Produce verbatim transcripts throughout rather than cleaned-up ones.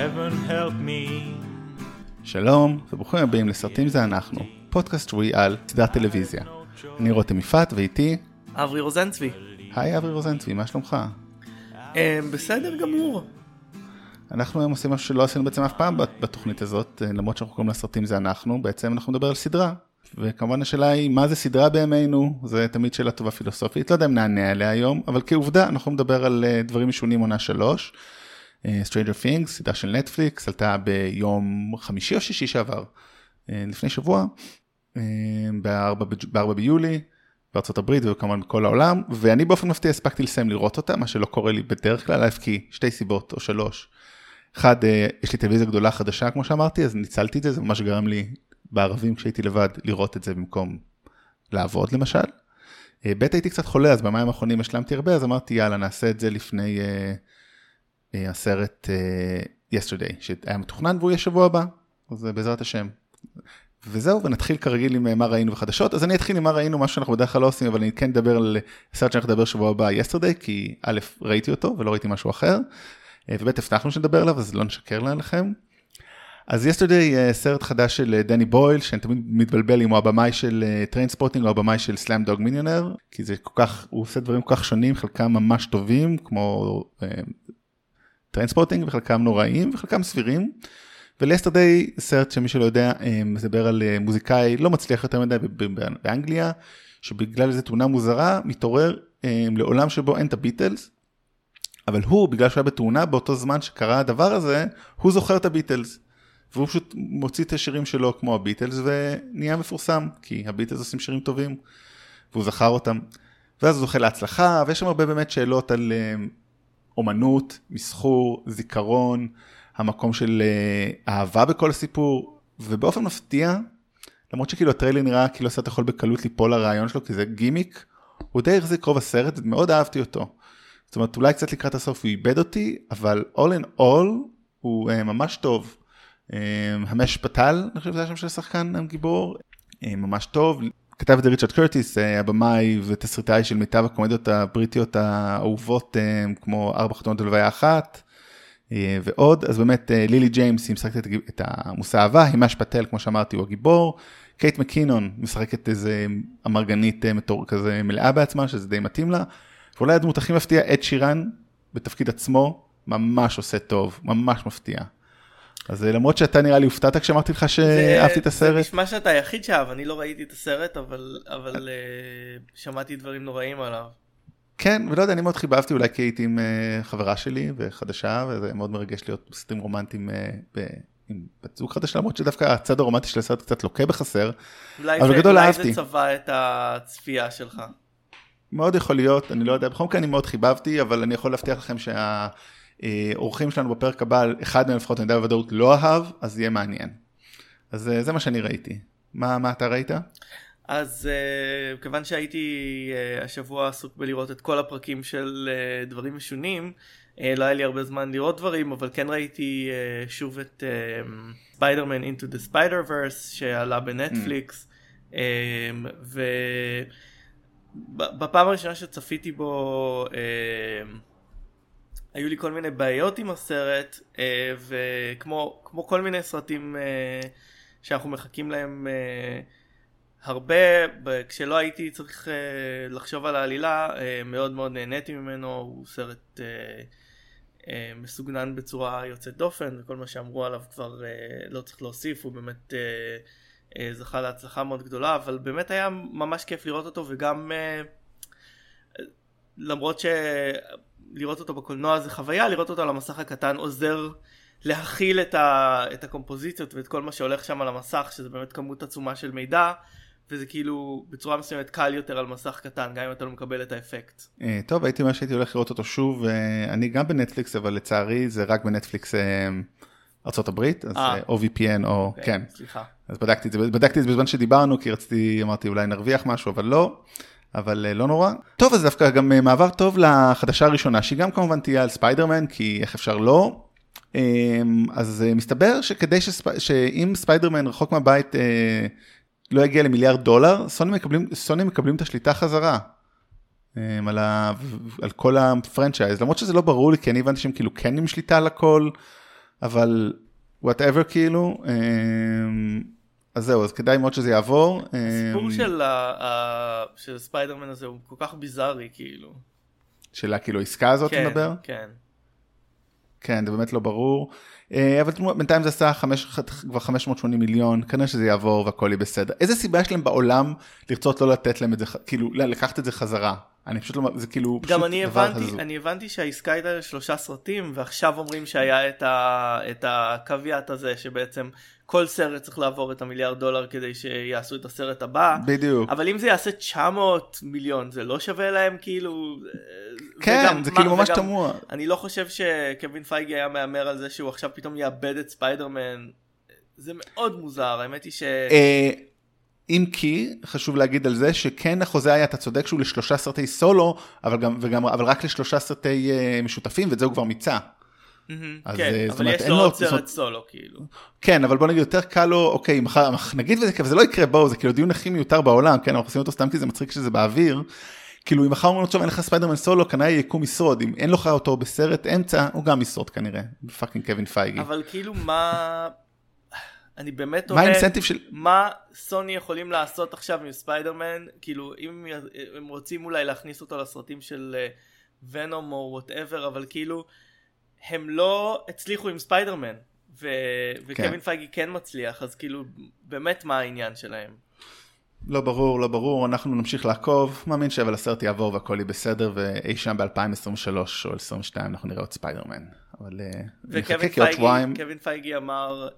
heaven help me. שלום, וברוכים הבאים לסרטים זה אנחנו, פודקאסט שבועי על סדרת טלוויזיה. אני רותם יפעת ואיתי אברי רוזן צבי. היי אברי רוזן צבי, מה שלומך? בסדר גמור. אנחנו היום עושים משהו שלא עשינו בעצם אף פעם בתוכנית הזאת, למרות שאנחנו קוראים לסרטים זה אנחנו, בעצם אנחנו מדבר על סדרה. וכמובן השאלה היא, מה זה סדרה בימינו? זה תמיד שאלה טובה פילוסופית, לא יודע אם נענה עליה היום, אבל כעובדה אנחנו מדבר על דברים משונים עונה שלוש, Stranger Things, סדרה של נטפליקס, עלתה ביום חמישי או שישי שעבר, לפני שבוע, ב-ארבעה ביולי, בארצות הברית וכמובן בכל העולם, ואני באופן מפתיע הספקתי לסיים לראות אותה, מה שלא קורה לי בדרך כלל, אף כי שתי סיבות או שלוש. אחד, יש לי טלוויזיה גדולה חדשה, כמו שאמרתי, אז ניצלתי את זה, זה ממש גרם לי בערבים כשהייתי לבד לראות את זה במקום לעבוד למשל. בית הייתי קצת חולה, אז במים האחרונים השלמתי הרבה, אז אמרתי יאללה נעשה את זה לפני הסרט Yesterday, שהיה מתוכנן והוא יהיה שבוע הבא, אז בעזרת השם. וזהו, ונתחיל כרגיל עם מה ראינו וחדשות, אז אני אתחיל עם מה ראינו, מה שאנחנו בדרך כלל לא עושים, אבל אני כן אדבר על סרט שאנחנו נדבר שבוע הבא, Yesterday, כי א', ראיתי אותו ולא ראיתי משהו אחר, וב' הבטחנו שנדבר עליו, אז לא נשקר לכם. אז Yesterday, סרט חדש של דני בויל, שאני תמיד מתבלבל עם הבמאי של Trainspotting, או הבמאי של Slumdog Millionaire, כי זה כל כך, הוא עושה דברים כל כך שונים, חלקם ממש טובים, כמו Trainspotting, וחלקם נוראים, וחלקם סבירים. ול-Yesterday, סרט שמי שלא יודע, מדבר על מוזיקאי לא מצליח יותר מדי באנגליה, שבגלל איזו תאונה מוזרה, מתעורר לעולם שבו אין את הביטלס, אבל הוא, בגלל שהוא היה בתאונה, באותו זמן שקרה הדבר הזה, הוא זוכר את הביטלס, והוא פשוט מוציא את השירים שלו כמו הביטלס, ונהיה מפורסם, כי הביטלס עושים שירים טובים, והוא זכר אותם, ואז הוא זוכה להצלחה, ויש שם הרבה באמת שאלות על אומנות, מסחור, זיכרון, המקום של אהבה בכל הסיפור, ובאופן מפתיע, למרות שכאילו הטריילי נראה כאילו עושה את יכול בקלות ליפול הרעיון שלו, כי זה גימיק, הוא די החזיק רוב הסרט, מאוד אהבתי אותו. זאת אומרת, אולי קצת לקראת הסוף הוא איבד אותי, אבל all in all הוא ממש טוב. הימש פטל, אני חושב שזה היה שם של השחקן המגיבור, ממש טוב. כתב את זה ריצ'רד קורטיס, הבמאי ותסריטאי של מיטב הקומדיות הבריטיות האהובות, כמו ארבע חתונות ולוויה אחת, ועוד, אז באמת לילי ג'יימס היא משחקת את המושא אהבה, הימש פטל כמו שאמרתי הוא הגיבור, קייט מקינון משחקת איזה אמרגנית מטור כזה מלאה בעצמה שזה די מתאים לה, ואולי הדמות הכי מפתיע עד שירן בתפקיד עצמו ממש עושה טוב, ממש מפתיע. אז למרות שאתה נראה לי הופתעת כשאמרתי לך שאהבתי את הסרט. זה נשמע שאתה היחיד שאהב, אני לא ראיתי את הסרט אבל שמעתי דברים נוראים עליו. כן, ולא יודע, אני מאוד חיבבתי, אולי כי הייתי עם חברה שלי וחדשה, וזה מאוד מרגש להיות בסרטים רומנטיים עם בת זוג חדשה, למרות שדווקא הצד הרומנטי של הסרט קצת לוקה בחסר, אבל בגדול אהבתי. אולי זה צבע את הצפייה שלך. מאוד יכול להיות, אני לא יודע, בכל מקרה אני מאוד חיבבתי, אבל אני יכול להבטיח לכם שהאורחים שלנו בפרק הבא, אחד מהם לפחות, אני יודע בוודאות, לא אהב, אז יהיה מעניין. אז זה מה שאני ראיתי. מה, מה אתה ראית? אז uh, כיוון שהייתי uh, השבוע עסוק בלראות את כל הפרקים של uh, דברים משונים, uh, לא היה לי הרבה זמן לראות דברים, אבל כן ראיתי uh, שוב את uh, Spider-Man: Into the Spider-Verse שעלה בנטפליקס, mm. um, ובפעם הראשונה שצפיתי בו uh, היו לי כל מיני בעיות עם הסרט, uh, וכמו כמו כל מיני סרטים uh, שאנחנו מחכים להם, uh, הרבה, כשלא הייתי צריך uh, לחשוב על העלילה, uh, מאוד מאוד נהניתי ממנו, הוא סרט uh, uh, מסוגנן בצורה יוצאת דופן, וכל מה שאמרו עליו כבר uh, לא צריך להוסיף, הוא באמת uh, uh, זכה להצלחה מאוד גדולה, אבל באמת היה ממש כיף לראות אותו, וגם uh, למרות שלראות אותו בקולנוע זה חוויה, לראות אותו על המסך הקטן עוזר להכיל את, ה, את הקומפוזיציות ואת כל מה שהולך שם על המסך, שזה באמת כמות עצומה של מידע, וזה כאילו בצורה מסוימת קל יותר על מסך קטן, גם אם אתה לא מקבל את האפקט. טוב, הייתי ממש הייתי הולך לראות אותו שוב, אני גם בנטפליקס, אבל לצערי זה רק בנטפליקס ארצות הברית, אז או וי פי אן או, כן. סליחה. אז בדקתי את זה, בדקתי את זה בזמן שדיברנו, כי רציתי, אמרתי אולי נרוויח משהו, אבל לא, אבל לא נורא. טוב, אז דווקא גם מעבר טוב לחדשה הראשונה, שהיא גם כמובן תהיה על ספיידרמן, כי איך אפשר לא. אז מסתבר שכדי שספ... שאם ספיידרמן רחוק מהבית לא יגיע למיליארד דולר, סוני מקבלים, סוני מקבלים את השליטה חזרה, על, ה, על כל הפרנצ'ייז, למרות שזה לא ברור לי, כי אני הבנתי שהם כאילו כן עם שליטה על הכל, אבל whatever כאילו, אז זהו, אז כדאי מאוד שזה יעבור. הסיפור של של ספיידרמן הזה הוא כל כך ביזארי כאילו. של כאילו העסקה הזאת נדבר? כן, כן. כן, זה באמת לא ברור. אבל בינתיים זה עשה כבר חמש מאות ושמונים מיליון, כנראה שזה יעבור והכל יהיה בסדר. איזה סיבה יש להם בעולם לרצות לא לתת להם את זה, כאילו, לקחת את זה חזרה? אני פשוט לא, זה כאילו פשוט דבר חזור. גם אני הבנתי, אני הבנתי שהעסקה הייתה לשלושה סרטים, ועכשיו אומרים שהיה את הקוויאט הזה, שבעצם כל סרט צריך לעבור את המיליארד דולר כדי שיעשו את הסרט הבא. בדיוק. אבל אם זה יעשה תשע מאות מיליון, זה לא שווה להם כאילו... כן, וגם, זה מה, כאילו ממש תמוה. אני לא חושב שקווין פייגי היה מאמר על זה שהוא עכשיו פתאום יאבד את ספיידרמן. זה מאוד מוזר, האמת היא ש... אם כי, חשוב להגיד על זה, שכן החוזה היה, אתה צודק שהוא לשלושה סרטי סולו, אבל, גם, וגם, אבל רק לשלושה סרטי uh, משותפים, ואת זה הוא כבר מיצה. אז, כן, אבל אומרת, יש לו עוד סרט סולו כאילו. כן, אבל בוא נגיד יותר קל לו, אוקיי, מחר, נגיד וזה, אבל זה לא יקרה בו, זה כאילו דיון הכי מיותר בעולם, כן, אנחנו עושים אותו סתם כי זה מצחיק שזה באוויר, כאילו אם מחר אומרים לו, אין לך ספיידרמן סולו, כנראה יקום ישרוד, אם אין לך אותו בסרט אמצע, הוא גם ישרוד כנראה, בפאקינג קווין פייגי. אבל כאילו מה... אני באמת אומר, מה סוני יכולים לעשות עכשיו עם ספיידרמן, כאילו אם הם רוצים אולי להכניס אותו לסרטים של ונום או whatever, אבל כאילו הם לא הצליחו עם ספיידרמן, וקווין פייגי כן מצליח, אז כאילו באמת מה העניין שלהם? לא ברור, לא ברור, אנחנו נמשיך לעקוב, מאמין שאבל הסרט יעבור והכל יהיה בסדר, ואי שם ב-אלפיים עשרים ושלוש או אלפיים עשרים ושתיים אנחנו נראה עוד ספיידרמן, אבל נחכה כי עוד שבועיים. וקווין פייגי אמר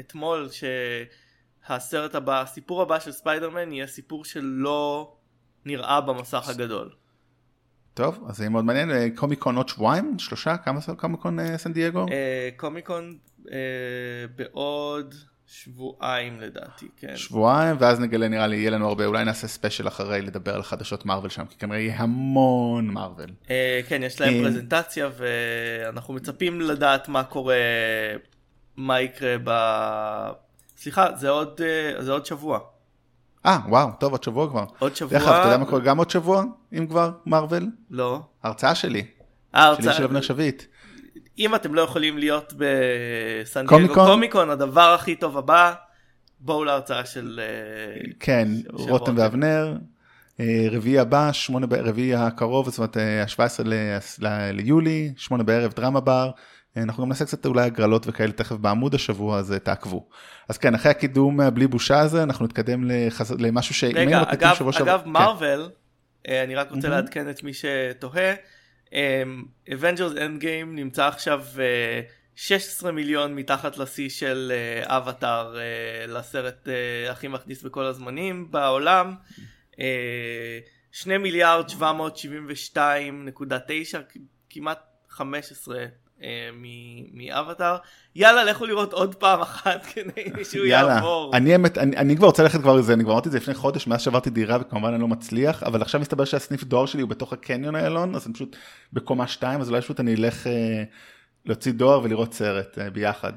אתמול שהסרט הבא, הסיפור הבא של ספיידרמן יהיה סיפור שלא נראה במסך הגדול. טוב, אז זה מאוד מעניין. קומיקון עוד שבועיים? שלושה? כמה קומיקון סן דייגו? קומיקון בעוד שבועיים לדעתי, כן. שבועיים, ואז נגלה, נראה לי, יהיה לנו הרבה, אולי נעשה ספיישל אחרי לדבר על חדשות מרוול שם, כי כנראה יהיה המון מרוול. כן, יש להם פרזנטציה, ואנחנו מצפים לדעת מה קורה... מה יקרה ב... סליחה, זה עוד, זה עוד שבוע. אה, וואו, טוב, עוד שבוע כבר. עוד שבוע. דרך אגב, אתה יודע מה קורה גם עוד שבוע, אם כבר, מרוול? לא. הרצאה שלי. ההרצאה. שלי של אבנר שביט. אם אתם לא יכולים להיות בסן דייגו קומיקון, הדבר הכי טוב הבא, בואו להרצאה של... כן, רותם ואבנר. רביעי הבא, שמונה, רביעי הקרוב, זאת אומרת, ה-שבעה עשר ליולי, שמונה בערב, דרמה בר. אנחנו גם נעשה קצת אולי הגרלות וכאלה תכף בעמוד השבוע, אז תעקבו. אז כן, אחרי הקידום בלי בושה הזה, אנחנו נתקדם לחז... למשהו ש... רגע, אגב, שבוע אגב שבוע... מרוול, כן. אני רק רוצה mm-hmm. לעדכן את מי שתוהה, Avengers Endgame נמצא עכשיו שש עשרה מיליון מתחת לשיא של אבטר, לסרט הכי מכניס בכל הזמנים בעולם, שני מיליארד שבע מאות שבעים ושתיים נקודה תשע, כמעט חמש עשרה מאבטר. יאללה, לכו לראות עוד פעם אחת כדי שהוא יעבור. אני כבר רוצה ללכת כבר לזה, אני כבר אמרתי את זה לפני חודש, מאז שעברתי דירה וכמובן אני לא מצליח, אבל עכשיו מסתבר שהסניף דואר שלי הוא בתוך הקניון האלון, אז אני פשוט בקומה שתיים, אז אולי פשוט אני אלך להוציא דואר ולראות סרט ביחד.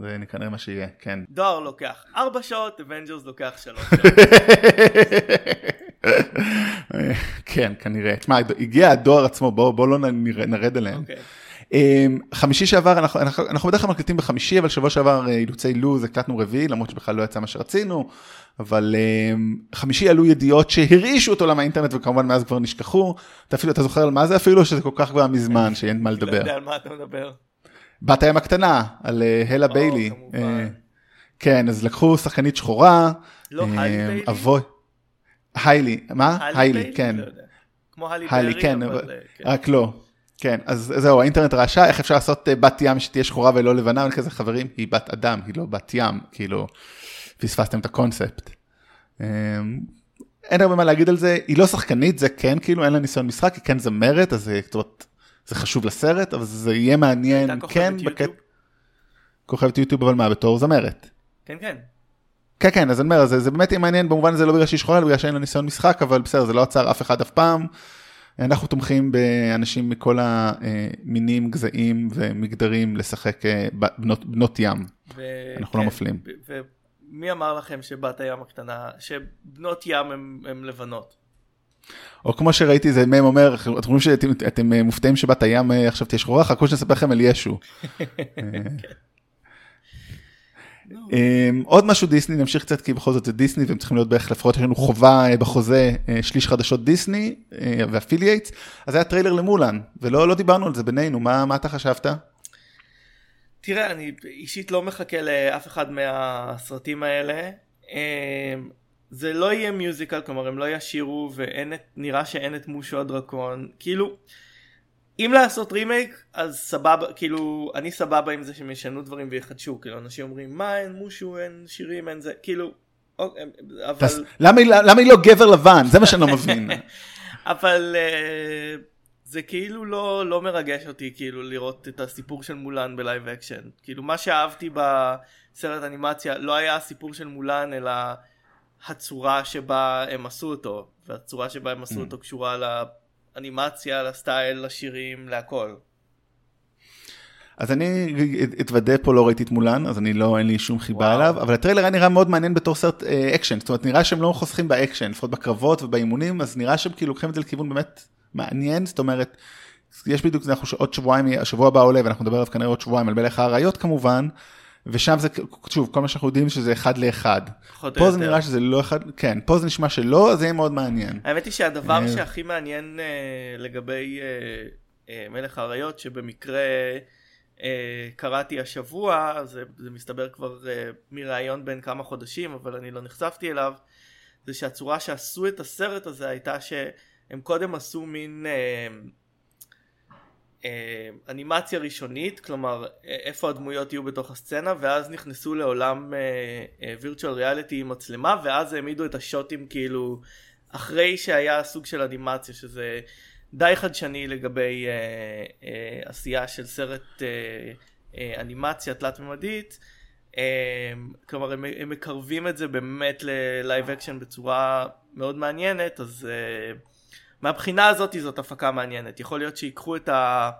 זה כנראה מה שיהיה, כן. דואר לוקח ארבע שעות, Avengers לוקח שלוש שעות. כן, כנראה. תשמע, הגיע הדואר עצמו, בואו לא נרד עליהם. חמישי שעבר, אנחנו, אנחנו, אנחנו בדרך כלל מקליטים בחמישי, אבל שבוע שעבר אילוצי לוז, הקלטנו רביעי, למרות שבכלל לא יצא מה שרצינו, אבל חמישי עלו ידיעות שהרעישו אותו למה האינטרנט, וכמובן מאז כבר נשכחו. אתה אפילו, אתה זוכר על מה זה אפילו, שזה כל כך כבר מזמן, שאין מה לדבר. אני לא יודע על מה אתה מדבר. בת הים הקטנה, על הלה ביילי. כן, אז לקחו שחקנית שחורה. לא, היילי ביילי? היילי, מה? היילי, כן. כמו היילי ביילי, רק לא. כן, אז זהו, האינטרנט רעשה, איך אפשר לעשות בת ים שתהיה שחורה ולא לבנה, ואני כזה, חברים, היא בת אדם, היא לא בת ים, כאילו, פספסתם את הקונספט. אין הרבה מה להגיד על זה, היא לא שחקנית, זה כן, כאילו, אין לה ניסיון משחק, היא כן זמרת, אז זה חשוב לסרט, אבל זה יהיה מעניין, כן, בקטע... כוכבת יוטיוב, אבל מה, בתור זמרת? כן, כן. כן, כן, אז אני אומר, זה באמת יהיה מעניין, במובן זה לא בגלל שהיא שחורה, בגלל שאין לה ניסיון משחק, אבל בסדר, זה לא עצר אף אחד אף פעם. אנחנו תומכים באנשים מכל המינים, גזעים ומגדרים לשחק בנות, בנות ים. ו... אנחנו כן, לא מפלים. ו... ומי אמר לכם שבת הים הקטנה, שבנות ים הם, הם לבנות? או כמו שראיתי, זה מהם אומר, אתם חושבים שאתם מופתעים שבת הים עכשיו תהיה שחורה, חכו שנספר לכם על ישו. עוד משהו דיסני, נמשיך קצת, כי בכל זאת זה דיסני, והם צריכים להיות בערך לפחות, יש לנו חובה בחוזה שליש חדשות דיסני, ואפילייטס, אז היה טריילר למולן, ולא דיברנו על זה בינינו, מה אתה חשבת? תראה, אני אישית לא מחכה לאף אחד מהסרטים האלה, זה לא יהיה מיוזיקל, כלומר הם לא ישירו, ונראה שאין את מושו הדרקון, כאילו, אם לעשות רימייק, אז סבבה, כאילו, אני סבבה עם זה שהם ישנו דברים ויחדשו, כאילו, אנשים אומרים, מה, אין מושו, אין שירים, אין זה, כאילו, אבל... למה היא לא גבר לבן? זה מה שאני לא מבין. אבל... זה כאילו לא, לא מרגש אותי, כאילו, לראות את הסיפור של מולן בלייב אקשן. כאילו, מה שאהבתי בסרט אנימציה, לא היה הסיפור של מולן, אלא הצורה שבה הם עשו אותו. והצורה שבה הם עשו אותו קשורה לאנימציה, לסטייל, לשירים, להכל. אז אני אתוודא פה, לא ראיתי את מולן, אז אני לא, אין לי שום חיבה עליו, אבל הטריילר נראה מאוד מעניין בתור סרט אקשן. זאת אומרת, נראה שהם לא חוסכים באקשן, לפחות בקרבות ובאימונים, אז נראה שהם כאילו לוקחים את זה לכיוון באמת מעניין, זאת אומרת, יש בדיוק, אנחנו שעוד שבועיים, השבוע הבא עולה, ואנחנו נדבר עליו כנראה עוד שבועיים, על מלך האריות כמובן, ושם זה, שוב, כל מה שאנחנו יודעים שזה אחד לאחד. פה זה נראה שזה לא אחד, כן, פה זה נשמע שלא, אז זה יהיה מאוד מעניין. האמת היא שהדבר שהכי מעניין לגבי מלך האריות, שבמקרה קראתי השבוע, זה מסתבר כבר מראיון בין כמה חודשים, אבל אני לא נחשפתי אליו, זה שהצורה שעשו את הסרט הזה הייתה ש... הם קודם עשו מין אה, אה, אנימציה ראשונית, כלומר איפה הדמויות יהיו בתוך הסצנה, ואז נכנסו לעולם וירטואל ריאליטי עם מצלמה, ואז העמידו את השוטים כאילו אחרי שהיה סוג של אנימציה, שזה די חדשני לגבי אה, אה, עשייה של סרט אה, אה, אנימציה תלת-ממדית, אה, כלומר הם, הם מקרבים את זה באמת ללייב אקשן בצורה מאוד מעניינת, אז... אה, מהבחינה הזאת זאת הפקה מעניינת, יכול להיות שיקחו את, ה...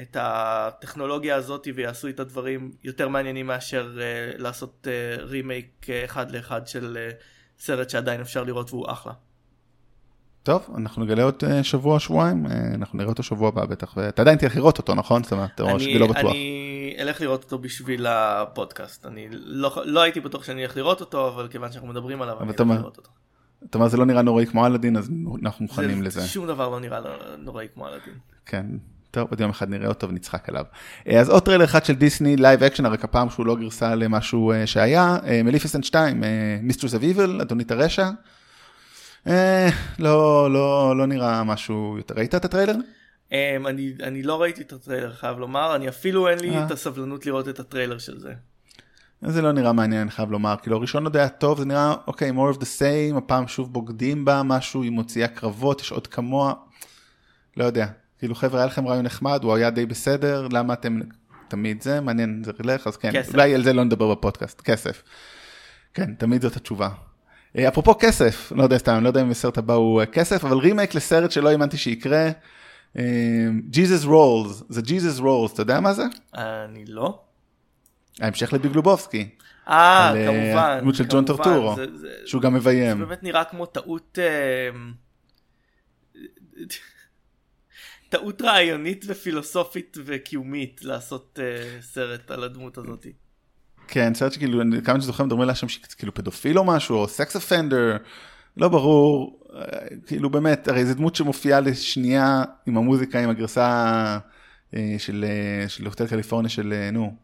את הטכנולוגיה הזאת ויעשו את הדברים יותר מעניינים מאשר uh, לעשות uh, רימייק אחד לאחד של uh, סרט שעדיין אפשר לראות והוא אחלה. טוב, אנחנו נגלה עוד uh, שבוע, שבועיים, uh, אנחנו נראה אותו שבוע הבא בטח, ואתה עדיין תלך לראות אותו, נכון? זאת אומרת, או שגילו בטוח. אני אלך לראות אותו בשביל הפודקאסט, אני לא, לא הייתי בטוח שאני אלך לראות אותו, אבל כיוון שאנחנו מדברים עליו, אני אלך מה... לראות אותו. זאת אומרת, זה לא נראה נוראי כמו אלדין, אז אנחנו מוכנים לזה. שום דבר לא נראה נוראי כמו אלדין. כן, טוב, עוד יום אחד נראה אותו ונצחק עליו. אז עוד טריילר אחד של דיסני, לייב אקשן, רק הפעם שהוא לא גרסה למשהו שהיה, מליפיסנט שתיים, מיסטרס אוף איביל, אדונית הרשע. לא, לא, לא נראה משהו יותר. ראית את הטריילר? אני לא ראיתי את הטריילר, חייב לומר, אני אפילו אין לי את הסבלנות לראות את הטריילר של זה. זה לא נראה מעניין, חייב לומר, כאילו ראשון עוד היה טוב, זה נראה, אוקיי, more of the same, הפעם שוב בוגדים בה, משהו, היא מוציאה קרבות, יש עוד כמוה, לא יודע, כאילו חבר'ה, היה לכם רעיון נחמד, הוא היה די בסדר, למה אתם תמיד זה, מעניין, זה רילך, אז כן, כסף. אולי על זה לא נדבר בפודקאסט, כסף, כן, תמיד זאת התשובה. אפרופו כסף, לא יודע סתם, אני לא יודע אם הסרט הבא הוא כסף, אבל רימייק לסרט שלא האמנתי שיקרה, Jesus Rolls, The Jesus Rolls, אתה יודע מה זה? אני לא. ההמשך לביג לובובסקי. אה, כמובן. דמות של ג'ון טורטורו, שהוא גם מביים. זה באמת נראה כמו טעות, טעות רעיונית ופילוסופית וקיומית לעשות סרט על הדמות הזאת. כן, סרט שכאילו, כמה שזוכרים, דומה לה שם שכאילו פדופיל או משהו, או סקס אפנדר, לא ברור, כאילו באמת, הרי זו דמות שמופיעה לשנייה עם המוזיקה, עם הגרסה של הוטל קליפורניה של, נו,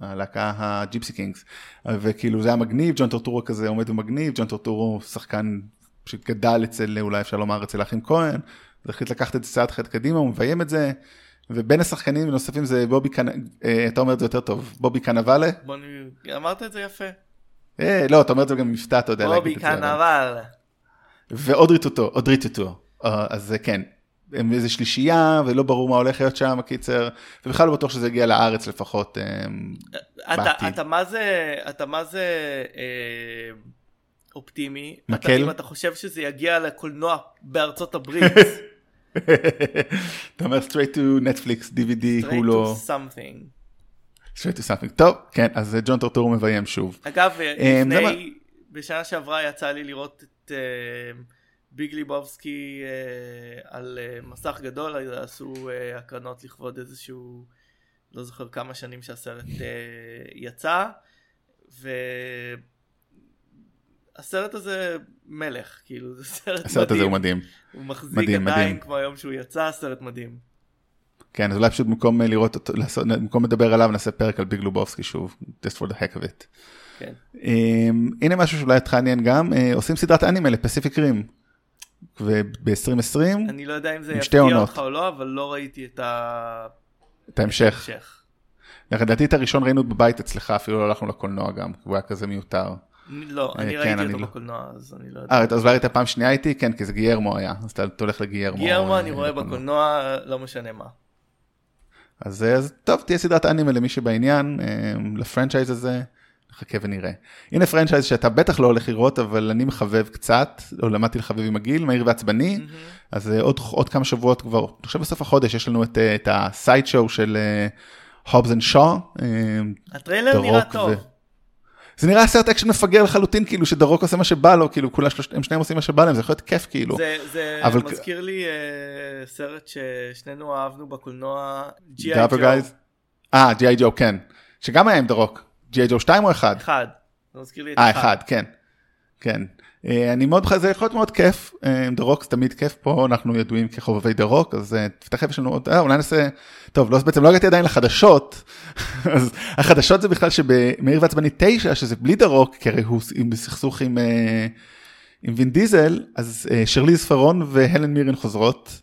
הלהקה הג'יפסי קינגס, וכאילו זה היה מגניב, ג'ון טורטורו כזה עומד ומגניב, ג'ון טורטורו שחקן שגדל אצל, אולי אפשר לומר אצל אחים כהן, זה החליט לקחת את זה צעד חד קדימה, הוא מביים את זה, ובין השחקנים הנוספים זה בובי קנאוולה, אתה אומר את זה יותר טוב, בובי קנאוולה? אמרת את זה יפה. לא, אתה אומר את זה גם מבטא, אתה יודע להגיד את זה. בובי קנאוולה. ועוד ריטוטו, עוד ריטוטו, אז כן. הם איזה שלישייה, ולא ברור מה הולך להיות שם, הקיצר, ובכלל לא בטוח שזה הגיע לארץ לפחות, באתי. אתה מה זה אופטימי? מקל? אם אתה חושב שזה יגיע לקולנוע בארצות הברית. אתה אומר straight to Netflix, די וי די, הולו. straight to something. straight to something. טוב, כן, אז ג'ון טורטורו מביים שוב. אגב, לפני, בשנה שעברה יצא לי לראות את ביג ליבובסקי על מסך גדול, עשו הקרנות לכבוד איזשהו, לא זוכר כמה שנים שהסרט יצא, והסרט הזה מלך, כאילו זה סרט מדהים. הסרט הזה הוא מדהים. הוא מחזיק עדיין כמו היום שהוא יצא, סרט מדהים. כן, אז אולי פשוט במקום לראות אותו, במקום לדבר עליו, נעשה פרק על ביג ליבובסקי שוב, just for the heck of it. כן. הנה משהו שאולי אותך עניין גם, עושים סדרת אנימה לפסיפיק רים. וב-עשרים עשרים, אני לא יודע אם זה יפתיע אותך או לא, אבל לא ראיתי את ה... את ההמשך. לדעתי את הראשון ראינו בבית אצלך, אפילו לא הלכנו לקולנוע גם, הוא היה כזה מיותר. לא, אני ראיתי אותו בקולנוע, אז אני לא יודע. אה, אז לא ראית פעם שנייה איתי? כן, כי זה גיירמו היה, אז אתה הולך לגיירמו. גיירמו אני רואה בקולנוע, לא משנה מה. אז טוב, תהיה סדרת אנימה למי שבעניין, לפרנצ'ייז הזה. חכה ונראה. הנה פרנצ'ייז שאתה בטח לא הולך לראות, אבל אני מחבב קצת, או למדתי לחבב עם הגיל, מהיר ועצבני, אז עוד, עוד כמה שבועות כבר, אני חושב בסוף החודש, יש לנו את, את הסייד שואו של הובס אנד שו. הטריילר נראה טוב. ו... זה נראה סרט אקשן מפגר לחלוטין, כאילו שדרוק עושה מה שבא לו, כאילו כולה, הם שניהם עושים מה שבא להם, זה יכול להיות כיף כאילו. זה, זה אבל... מזכיר לי uh, סרט ששנינו אהבנו בקולנוע, ג'י איי Joe. אה, ג'י איי Joe, כן. שגם היה עם דרוק. ג'י איי Joe שתיים או אחד? אחד. זה מזכיר לי את אחד. אה, אחד, כן. כן. אני מאוד חזר, יכול להיות מאוד כיף. דרוק תמיד כיף פה, אנחנו ידועים כחובבי דרוק, אז תכף יש לנו עוד... אה, אולי נעשה... טוב, לא, בעצם לא הגעתי עדיין לחדשות. אז החדשות זה בכלל שבמהיר ועצבני תשע, שזה בלי דרוק, כי הרי הוא בסכסוך עם, עם וין דיזל, אז שרליז פרון והלן מירין חוזרות,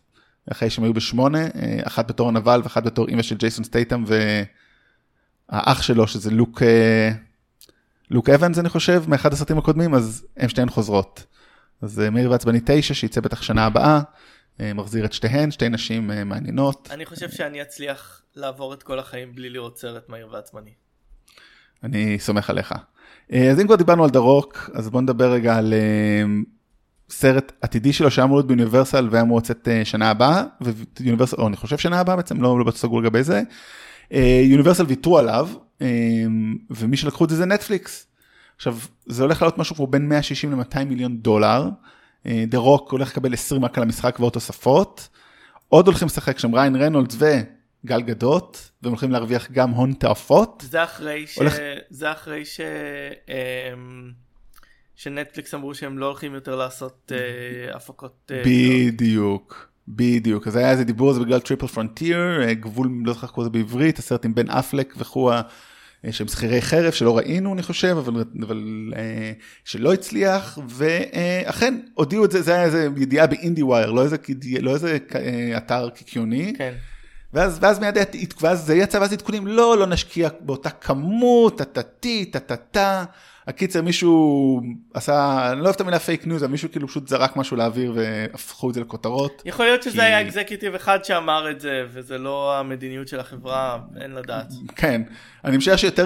אחרי שהם היו בשמונה, אחת בתור הנבל ואחת בתור אמא של ג'ייסון סטייטם ו... האח שלו, שזה לוק, לוק אבנס, אני חושב, מאחד הסרטים הקודמים, אז הם שתיהן חוזרות. אז מהיר ועצבני תשע, שיצא בטח שנה הבאה, מחזיר את שתיהן, שתי נשים מעניינות. אני חושב שאני אצליח לעבור את כל החיים בלי לראות סרט מהיר ועצבני. אני סומך עליך. אז אם כבר דיברנו על דרוק, אז בואו נדבר רגע על סרט עתידי שלו, שהיה מולד ביוניברסל, והיה מוצאת שנה הבאה, ויוניברסל, או אני חושב שנה הבאה בעצם, לא, לא בסגור לגבי זה. יוניברסל ויתרו עליו, ומי שלקחו את זה זה נטפליקס. עכשיו, זה הולך לעלות משהו כבר בין מאה ושישים ל-מאתיים מיליון דולר, דה רוק הולך לקבל עשרים רק על המשחק ועוד תוספות, עוד הולכים לשחק שם ריין רנולדס וגל גדות, והם הולכים להרוויח גם הון תעפות. זה אחרי ש... הולך... זה אחרי ש... שנטפליקס אמרו שהם לא הולכים יותר לעשות הפקות... בדיוק. בדיוק, אז היה איזה דיבור, זה בגלל טריפל פרונטיר, גבול, לא זוכר כל זה בעברית, הסרט עם בן אפלק וכו', שהם שכירי חרב, שלא ראינו אני חושב, אבל, אבל שלא הצליח, ואכן הודיעו את זה, זה היה איזה ידיעה באינדי ווייר, לא איזה, לא איזה אתר קיקיוני, כן. ואז, ואז מיד זה יצא, ואז התקונים, לא, לא נשקיע באותה כמות, תתתי, תתתה, הקיצר מישהו עשה, אני לא אוהב את המילה פייק ניוז, אבל מישהו כאילו פשוט זרק משהו לאוויר והפכו את זה לכותרות. יכול להיות שזה כי... היה אקזקיוטיב אחד שאמר את זה, וזה לא המדיניות של החברה, אין לדעת. כן, אני משער שיותר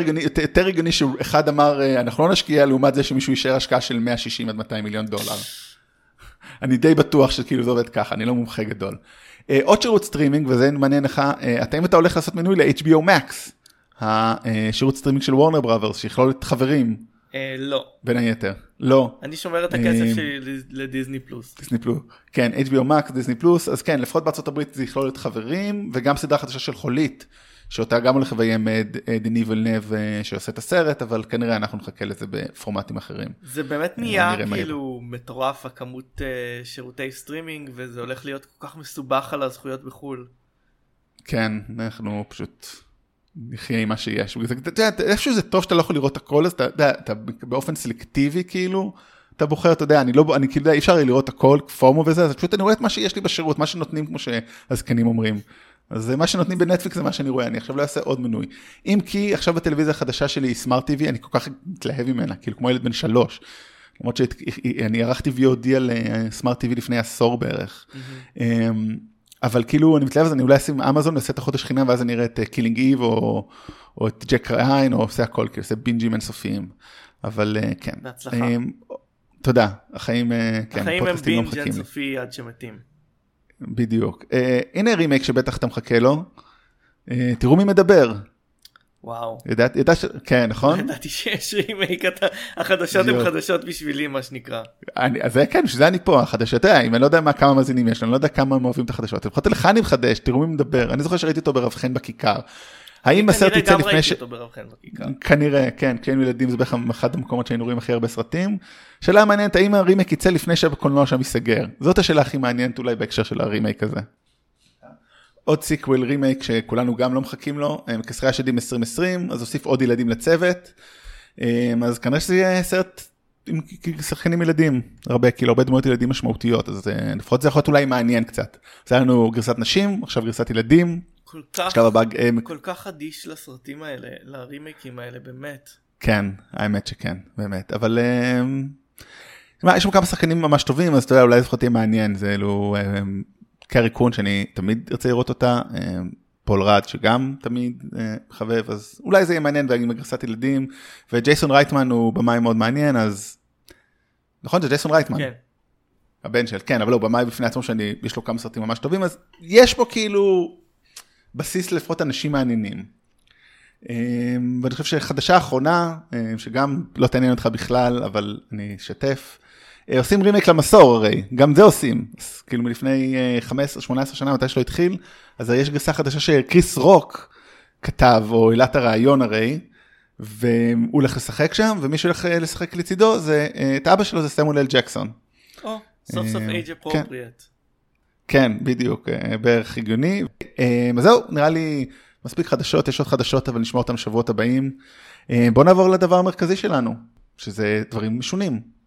רגני שאחד אמר, אנחנו לא נשקיע לעומת זה שמישהו יישאר השקעה של מאה ושישים עד מאתיים מיליון דולר. אני די בטוח שכאילו זה עובד ככה, אני לא מומחה גדול. עוד שירות סטרימינג, וזה מעניין לך, אתה אם אתה הולך לעשות מנוי ל-אייץ' בי או Max, השירות סטרימינג של וורנר בראברס, שיכלול את חברים. לא. בין היתר, לא. אני שומר את הכסף שלי לדיסני פלוס. דיסני פלוס, כן, אייץ' בי או Max, דיסני פלוס, אז כן, לפחות בארצות הברית זה יכלול את חברים, וגם סדרה חדשה של חולית, שאותה גם הולך לביים דני וילנב שעושה את הסרט, אבל כנראה אנחנו נחכה לזה בפורמטים אחרים. זה באמת נהיה כאילו מטורף, הכמות שירותי סטרימינג, וזה הולך להיות כל כך מסובך על הזכויות בחול. כן, אנחנו פשוט... נחיה עם מה שיש. איפשהו זה טוב שאתה לא יכול לראות הכל, אז אתה באופן סלקטיבי כאילו, אתה בוחר, אתה יודע, אני לא, אני כאילו, אי אפשר לראות הכל, פורמו וזה, אז פשוט אני רואה את מה שיש לי בשירות, מה שנותנים כמו שהזקנים אומרים. אז מה שנותנים בנטפליקס זה מה שאני רואה, אני עכשיו לא אעשה עוד מנוי. אם כי עכשיו הטלוויזיה החדשה שלי היא סמארט טי וי, אני כל כך מתלהב ממנה, כאילו כמו ילד בן שלוש. למרות שאני ערכתי וי או די על סמארט טי וי לפני עשור בערך. אבל כאילו, אני מתלהב, אז אני אולי אשים אמזון, אעשה את החודש חינם, ואז אני אראה את קילינג איב, או, או את ג'ק ריין, או עושה הכל, כאילו, עושה בינג'ים אינסופיים. אבל כן. בהצלחה. תודה. החיים, כן, החיים הם בינג' אינסופי עד שמתים. בדיוק. הנה רימייק שבטח אתה מחכה לו. תראו מי מדבר. וואו. ידעתי, ידע ש... כן, נכון? ידעתי שיש רימייק, החדשות הן חדשות בשבילי, מה שנקרא. אני, אז זה כן, שזה אני פה, החדשותיה, אם אני לא יודע מה, כמה מזינים יש, אני לא יודע כמה הם אוהבים את החדשות. לפחות לך אני מחדש, תראו מי מדבר. אני זוכר שראיתי אותו ברווחן בכיכר. האם הסרט יצא לפני ש... כנראה, כן, כשהיינו ילדים זה בערך אחד המקומות שהיינו רואים הכי הרבה סרטים. שאלה מעניינת, האם הרימייק יצא לפני שהקולנוע שם ייסגר? זאת השאלה הכי מעניינת אולי בהקשר של הרימייק הזה. עוד סיקוויל רימייק שכולנו גם לא מחכים לו, כסרי השדים עשרים עשרים, אז הוסיף עוד ילדים לצוות, אז כנראה שזה יהיה סרט עם שחקנים ילדים, הרבה, כאילו הרבה דמויות ילדים משמעותיות, אז לפחות זה יכול להיות אולי מעניין קצת. אז היה לנו גרסת נשים, עכשיו גרסת ילדים, כל כך, כל כך חדיש לסרטים האלה, לרימייקים האלה, באמת. כן, האמת שכן, באמת, אבל... יש שם כמה שחקנים ממש טובים, אז אולי לפחות יהיה מעניין, זה אלו... קרי קון, שאני תמיד ארצה לראות אותה, פול רד, שגם תמיד חבב, אז אולי זה יהיה מעניין, ואני מגרסת ילדים, וג'ייסון רייטמן הוא במאי מאוד מעניין, אז... נכון, זה ג'ייסון רייטמן. כן. הבן של, כן, אבל לא, במאי בפני עצמו, שיש לו כמה סרטים ממש טובים, אז יש פה כאילו בסיס לפחות אנשים מעניינים. ואני חושב שחדשה האחרונה, שגם לא תעניין אותך בכלל, אבל אני אשתף, עושים רימייק למסור הרי, גם זה עושים, אז כאילו מלפני חמש עשרה שמונה עשרה שנה מתי שלא התחיל, אז יש גרסה חדשה שקריס רוק כתב, או עילת הרעיון הרי, והוא הולך לשחק שם, ומי שהולך לשחק לצידו, זה, את אבא שלו זה סמואל אל ג'קסון. או, סוף סוף אייג' אפרופריאט. כן, בדיוק, בערך הגיוני. אז זהו, נראה לי מספיק חדשות, יש עוד חדשות, אבל נשמע אותם שבועות הבאים. בואו נעבור לדבר המרכזי שלנו, שזה דברים משונים.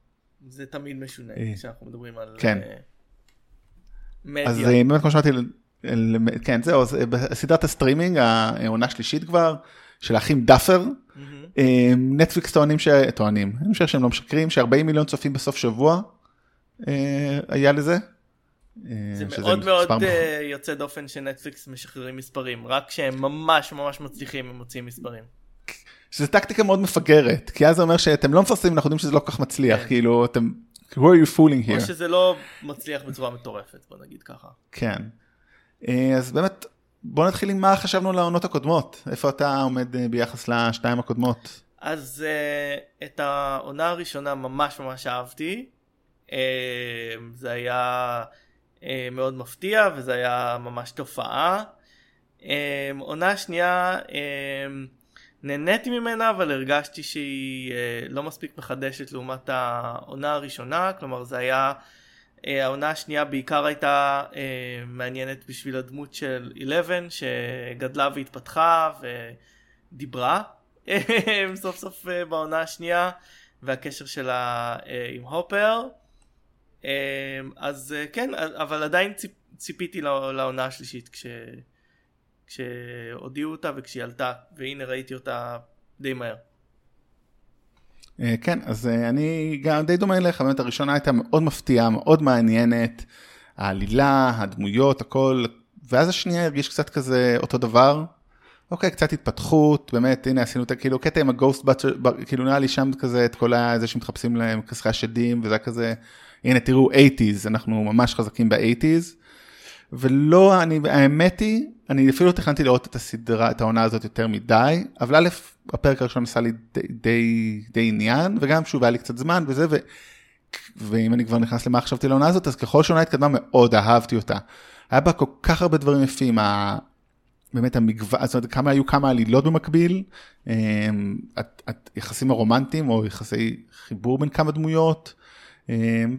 זה תמיד משונה, כשאנחנו מדברים על מדיה. אז באמת כמו שאמרתי, כן, זהו, בסדרת הסטרימינג, העונה שלישית כבר, של האחים דאפר, נטפליקס טוענים, טוענים, אני חושב שהם לא משקרים, ש-ארבעים מיליון צופים בסוף שבוע, היה לזה. זה מאוד מאוד יוצא דופן שנטפליקס משחררים מספרים, רק כשהם ממש ממש מצליחים, הם מוציאים מספרים. שזו טקטיקה מאוד מפגרת, כי אז זה אומר שאתם לא מפרסמים, אנחנו יודעים שזה לא כל כך מצליח, כאילו אתם, who are you fooling here? או שזה לא מצליח בצורה מטורפת, בוא נגיד ככה. כן. אז באמת, בוא נתחיל עם מה חשבנו על העונות הקודמות, איפה אתה עומד ביחס לשתיים הקודמות? אז את העונה הראשונה ממש ממש אהבתי, זה היה מאוד מפתיע, וזה היה ממש תופעה. עונה שנייה... נהניתי ממנה, אבל הרגשתי שהיא אה, לא מספיק מחדשת לעומת העונה הראשונה, כלומר זה היה, אה, העונה השנייה בעיקר הייתה אה, מעניינת בשביל הדמות של אחת עשרה, שגדלה והתפתחה ודיברה, סוף סוף אה, בעונה השנייה, והקשר שלה אה, עם הופר, אה, אז אה, כן, אבל עדיין ציפ, ציפיתי לא, לעונה השלישית כש... כשהודיעו אותה וכשהיא עלתה, והנה ראיתי אותה די מהר. כן, אז אני גם די דומה אליך, באמת הראשונה הייתה מאוד מפתיעה, מאוד מעניינת, העלילה, הדמויות, הכל, ואז השנייה הרגיש קצת כזה אותו דבר, אוקיי, קצת התפתחות, באמת, הנה עשינו את כאילו קטע עם הגוסט באצ'ר, כאילו נראה לי שם כזה את כל הזה שמתחפשים להם כסחי השדים, וזה כזה, הנה תראו, שמונים, אנחנו ממש חזקים ב-שמונים, ולא, אני, האמת היא, אני אפילו תכננתי לראות את הסדרה, את העונה הזאת יותר מדי, אבל א', הפרק הראשון עשה לי די, די, די עניין, וגם שוב היה לי קצת זמן וזה, ו... ואם אני כבר נכנס למה חשבתי לעונה הזאת, אז ככל שעונה התקדמה מאוד אהבתי אותה. היה בה כל כך הרבה דברים יפים, ה... באמת המגוון, זאת אומרת, כמה היו כמה עלילות במקביל, היחסים הרומנטיים או יחסי חיבור בין כמה דמויות,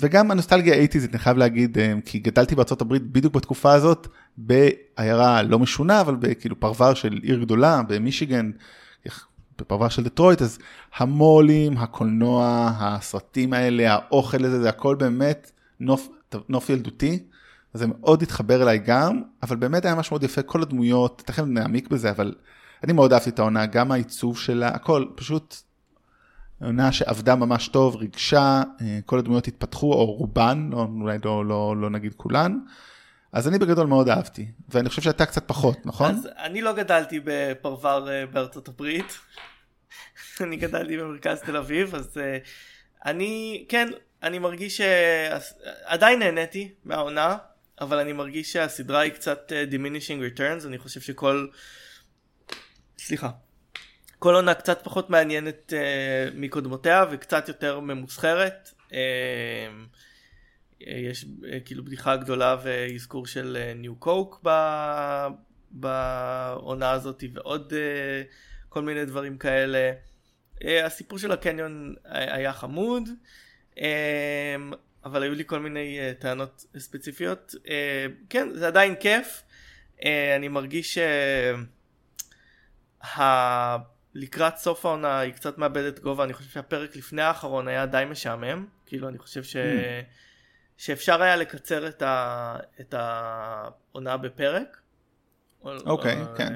וגם הנוסטלגיה שמונים, אני חייב להגיד, כי גדלתי בארצות הברית בדיוק בתקופה הזאת, בעיירה לא משונה, אבל כאילו פרבר של עיר גדולה, במישיגן, בפרבר של דטרויט, אז המולים, הקולנוע, הסרטים האלה, האוכל הזה, זה הכל באמת נוף, נוף ילדותי, אז זה מאוד התחבר אליי גם, אבל באמת היה משהו מאוד יפה, כל הדמויות, תכף נעמיק בזה, אבל אני מאוד אהבתי את העונה, גם העיצוב שלה, הכל, פשוט... עונה שעבדה ממש טוב, רגשה, כל הדמויות התפתחו, או רובן, אולי לא, לא, לא נגיד כולן. אז אני בגדול מאוד אהבתי, ואני חושב שאתה קצת פחות, נכון? אז אני לא גדלתי בפרבר בארצות הברית, אני גדלתי במרכז תל אביב, אז אני, כן, אני מרגיש שעדיין נהניתי מהעונה, אבל אני מרגיש שהסדרה היא קצת diminishing returns, אני חושב שכל, סליחה. כל עונה קצת פחות מעניינת אה, מקודמותיה וקצת יותר ממוסחרת. אה, אה, יש אה, כאילו בדיחה גדולה ואזכור של אה, ניו קוק ב- בעונה הזאת ועוד אה, כל מיני דברים כאלה. אה, הסיפור של הקניון היה חמוד, אה, אבל היו לי כל מיני אה, טענות ספציפיות. אה, כן, זה עדיין כיף. אה, אני מרגיש אה, ה... לקראת סוף העונה היא קצת מאבדת גובה. אני חושב שהפרק לפני האחרון היה די משעמם, כאילו אני חושב ש... שאפשר היה לקצר את, ה... את העונה בפרק. אוקיי, okay, כן.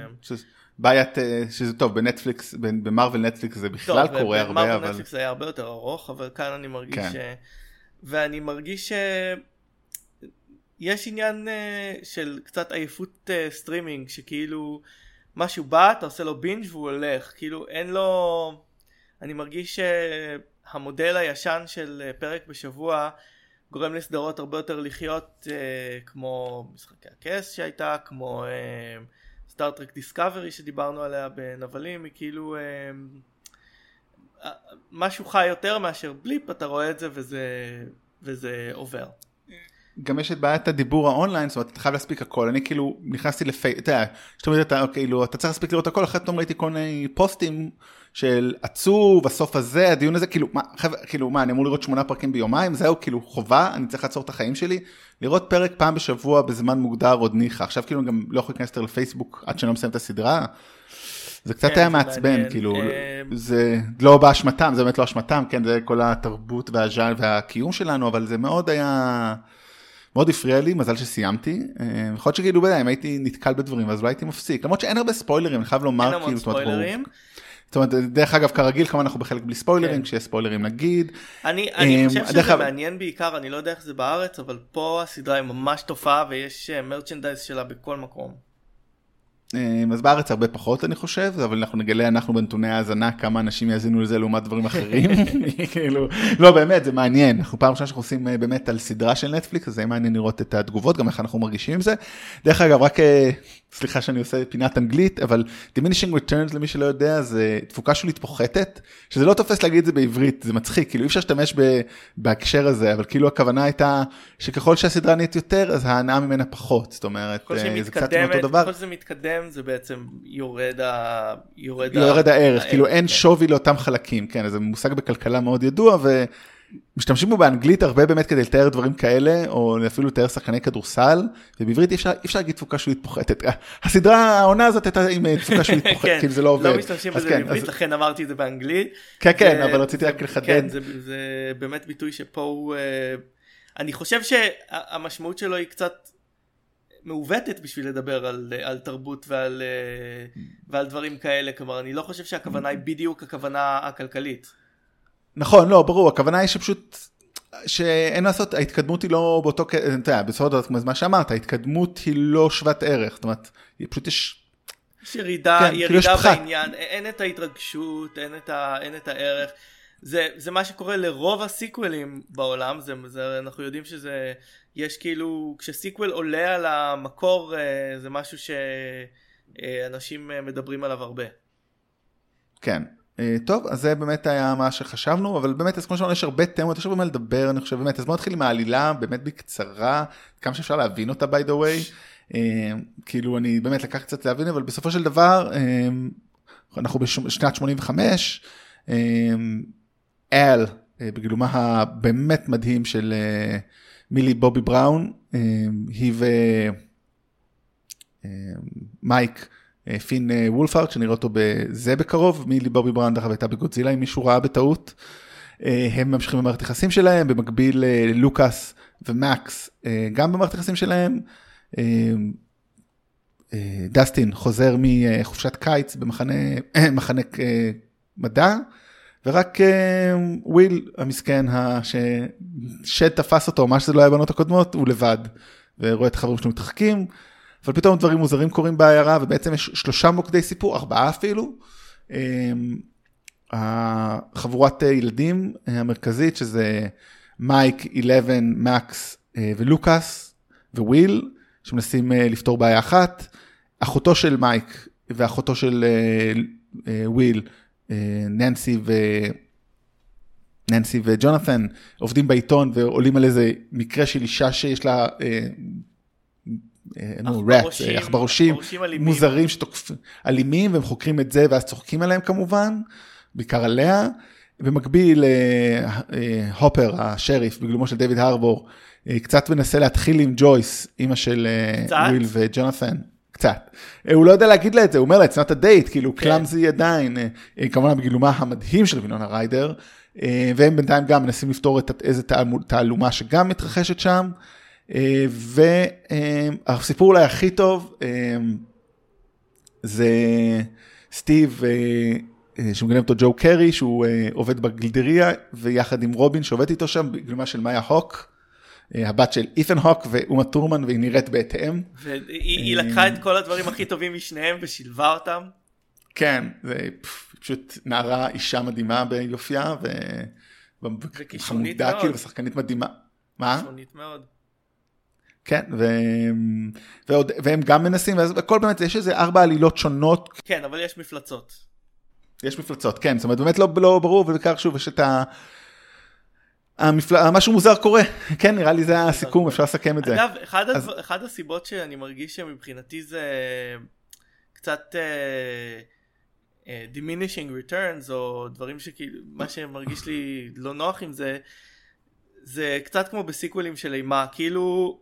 בעיית שזה טוב, בנטפליקס, במרוול נטפליקס זה בכלל טוב, קורה הרבה, אבל... במרוול נטפליקס זה היה הרבה יותר ארוך, אבל כאן אני מרגיש כן. ש... ואני מרגיש ש... יש עניין של קצת עייפות סטרימינג, שכאילו... משהו בא, אתה עושה לו בינג' והוא הולך, כאילו אין לו, אני מרגיש שהמודל הישן של פרק בשבוע גורם לסדרות הרבה יותר לחיות, אה, כמו משחקי הכס שהייתה, כמו סטאר טרק דיסקאברי שדיברנו עליה בנבלים, היא כאילו אה, משהו חי יותר מאשר בליפ, אתה רואה את זה וזה, וזה עובר. גם יש את בעיית הדיבור האונליין, זאת אומרת, אתה חייב להספיק הכל. אני כאילו נכנסתי לפייס, אתה יודע, שאתה אומרת, אתה, כאילו, אתה צריך להספיק לראות הכל, אחרי תום ראיתי כל מיני פוסטים של עצוב, הסוף הזה, הדיון הזה, כאילו, מה, כאילו, מה, אני אמור לראות שמונה פרקים ביומיים, זהו, כאילו, חובה, אני צריך לעצור את החיים שלי, לראות פרק פעם בשבוע, בזמן מוגדר, עוד ניחה. עכשיו, כאילו, גם לא יכול להיכנס יותר לפייסבוק, עד שאני לא מסיים את הסדרה. זה קצת היה מעצבן, כאילו, זה לא באשמתם, זה באמת לא אשמתם, כן, זה כל התרבות והז'אנר והקיום שלנו, אבל זה מאוד היה... מאוד הפריע לי, מזל שסיימתי. יכול להיות שכאילו ביניים, הייתי נתקל בדברים, אז לא הייתי מפסיק. למרות שאין הרבה ספוילרים, אני חייב לומר, אין המון ספוילרים. זאת אומרת, דרך אגב, כרגיל, כמה אנחנו בחלק בלי ספוילרים, כשיש ספוילרים נגיד. אני חושב שזה מעניין בעיקר, אני לא יודע איך זה בארץ, אבל פה הסדרה היא ממש תופעה, ויש מרצ'נדייז שלה בכל מקום. אז בארץ הרבה פחות, אני חושב, אבל אנחנו נגלה, אנחנו בנתוני ההזנה, כמה אנשים יאזינו לזה לעומת דברים אחרים. לא, באמת, זה מעניין. אנחנו פעם ראשונה שאנחנו עושים באמת על סדרה של נטפליקס, אז זה מעניין לראות את התגובות, גם איך אנחנו מרגישים עם זה. דרך אגב, רק, סליחה שאני עושה פינת אנגלית, אבל diminishing returns, למי שלא יודע, זה תפוקה שולית פוחתת, שזה לא תופס להגיד את זה בעברית, זה מצחיק, כאילו אי אפשר להשתמש בהקשר הזה, אבל כאילו הכוונה הייתה שככל שהסדרה נהיית יותר, אז ההנאה ממנה פחות, זאת אומרת, זה קצת אותו דבר. כל זה מתקדם, זה בעצם יורד ה... יורד הערך, כאילו אין שווי לאותם חלקים, כן, אז זה מושג בכלכלה מאוד ידוע, ו... משתמשים בו באנגלית הרבה באמת כדי לתאר דברים כאלה, או אפילו לתאר שחקני כדורסל, ובעברית אי אפשר להגיד תפוקה שולית פוחתת. הסדרה העונה הזאת הייתה עם תפוקה שולית פוחתת, כי זה לא עובד. לא משתמשים בזה בעברית, לכן אמרתי את זה באנגלית. כן, כן, אבל רציתי רק לחדד. כן, זה באמת ביטוי שפה הוא... אני חושב שהמשמעות שלו היא קצת מעוותת בשביל לדבר על תרבות ועל דברים כאלה, כלומר, אני לא חושב שהכוונה היא בדיוק הכוונה הכלכלית. נכון, לא, ברור, הכוונה היא שפשוט, שאין לעשות, ההתקדמות היא לא באותו, אתה יודע, בסופו של דבר, מה שאמרת, ההתקדמות היא לא שוות ערך, זאת אומרת, פשוט יש... יש ירידה, ירידה בעניין, אין את ההתרגשות, אין את הערך, זה מה שקורה לרוב הסיקוולים בעולם, אנחנו יודעים שזה, יש כאילו, כשסיקוול עולה על המקור, זה משהו שאנשים מדברים עליו הרבה. כן. טוב, אז זה באמת היה מה שחשבנו, אבל באמת, אז כמו שאמרנו, יש הרבה תמות, יש הרבה מה לדבר, אני חושב, באמת, אז בואו נתחיל עם העלילה, באמת בקצרה, כמה שאפשר להבין אותה, by the way, כאילו, אני באמת לקח קצת להבין, אבל בסופו של דבר, אנחנו בשנת שמונים וחמש, אל, בגילומה הבאמת מדהים של מילי בובי בראון, היא ומייק, פין וולפארד, שנראה אותו בזה בקרוב, מילי בובי בראון דרך הייתה בגודזילה, אם מישהו ראה בטעות, הם ממשיכים במערכת יחסים שלהם, במקביל לוקאס ומקס, גם במערכת יחסים שלהם, דסטין חוזר מחופשת קיץ, במחנה מדע, ורק וויל המסכן, ששד תפס אותו, מה שזה לא היה בנות הקודמות, הוא לבד, ורואה את החברים שלו מתרחקים, אבל פתאום דברים מוזרים קורים בעיירה, ובעצם יש שלושה מוקדי סיפור, ארבעה אפילו. חבורת ילדים המרכזית, שזה מייק, אילבן, מקס ולוקאס ווויל, שמנסים לפתור בעיה אחת. אחותו של מייק ואחותו של וויל, ננסי ו... ננסי וג'ונתן עובדים בעיתון ועולים על איזה מקרה של אישה שיש לה עכברושים מוזרים אלימים, והם חוקרים את זה ואז צוחקים עליהם כמובן, בעיקר עליה. במקביל הופר, השריף בגלומו של דיוויד הרבור, קצת מנסה להתחיל עם ג'ויס, אמא של וויל וג'ונתן. קצת. הוא לא יודע להגיד לה את זה, הוא אומר לה, it's not a date, כאילו, קלאמזי עדיין, כמובן בגילומה המדהים של וינונה ריידר, והם בינתיים גם מנסים לפתור את איזה תעלומה שגם מתרחשת שם, והסיפור אולי הכי טוב, זה סטיב, שמגלם אותו ג'ו קרי, שהוא עובד בגלדריה, ויחד עם רובין שעובד איתו שם, בגילומה של מאיה הוק, הבת של אית'ן הוק ואומה טורמן, והיא נראית בהתאם. והיא לקחה את כל הדברים הכי טובים משניהם ושילבה אותם. כן, זה פשוט נערה, אישה מדהימה ביופייה, וחמודה כאילו, ושחקנית מדהימה. מה? שונית מאוד. כן, והם גם מנסים, וכל באמת יש איזה ארבע עלילות שונות. כן, אבל יש מפלצות. יש מפלצות, כן, זאת אומרת, באמת לא ברור, ובכך שוב יש את ה... המפל... משהו מוזר קורה, כן, נראה לי זה הסיכום, אפשר לסכם את זה. אגב, אחד, אז... הדבר... אחד הסיבות שאני מרגיש שמבחינתי זה קצת uh, uh, diminishing returns, או דברים שכאילו, מה שמרגיש לי לא נוח עם זה, זה קצת כמו בסיקוולים של אימה, כאילו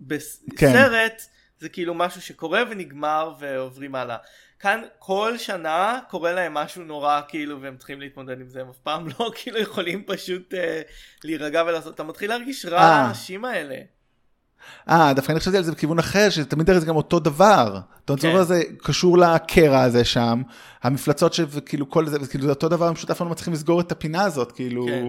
בסרט כן. זה כאילו משהו שקורה ונגמר ועוברים הלאה. כאן כל שנה קורה להם משהו נורא, כאילו, והם צריכים להתמודד עם זה, הם אף פעם לא, כאילו, יכולים פשוט אה, להירגע ולעשות, אתה מתחיל להרגיש רע האנשים האלה. אה, דווקא אני חשבתי על זה בכיוון אחר, שתמיד הרי זה גם אותו דבר, אתה כן. אומר, זה קשור לקרע הזה שם, המפלצות שכאילו כל זה, כאילו זה אותו דבר, הם פשוט אף פעם לא מצליחים לסגור את הפינה הזאת, כאילו... כן.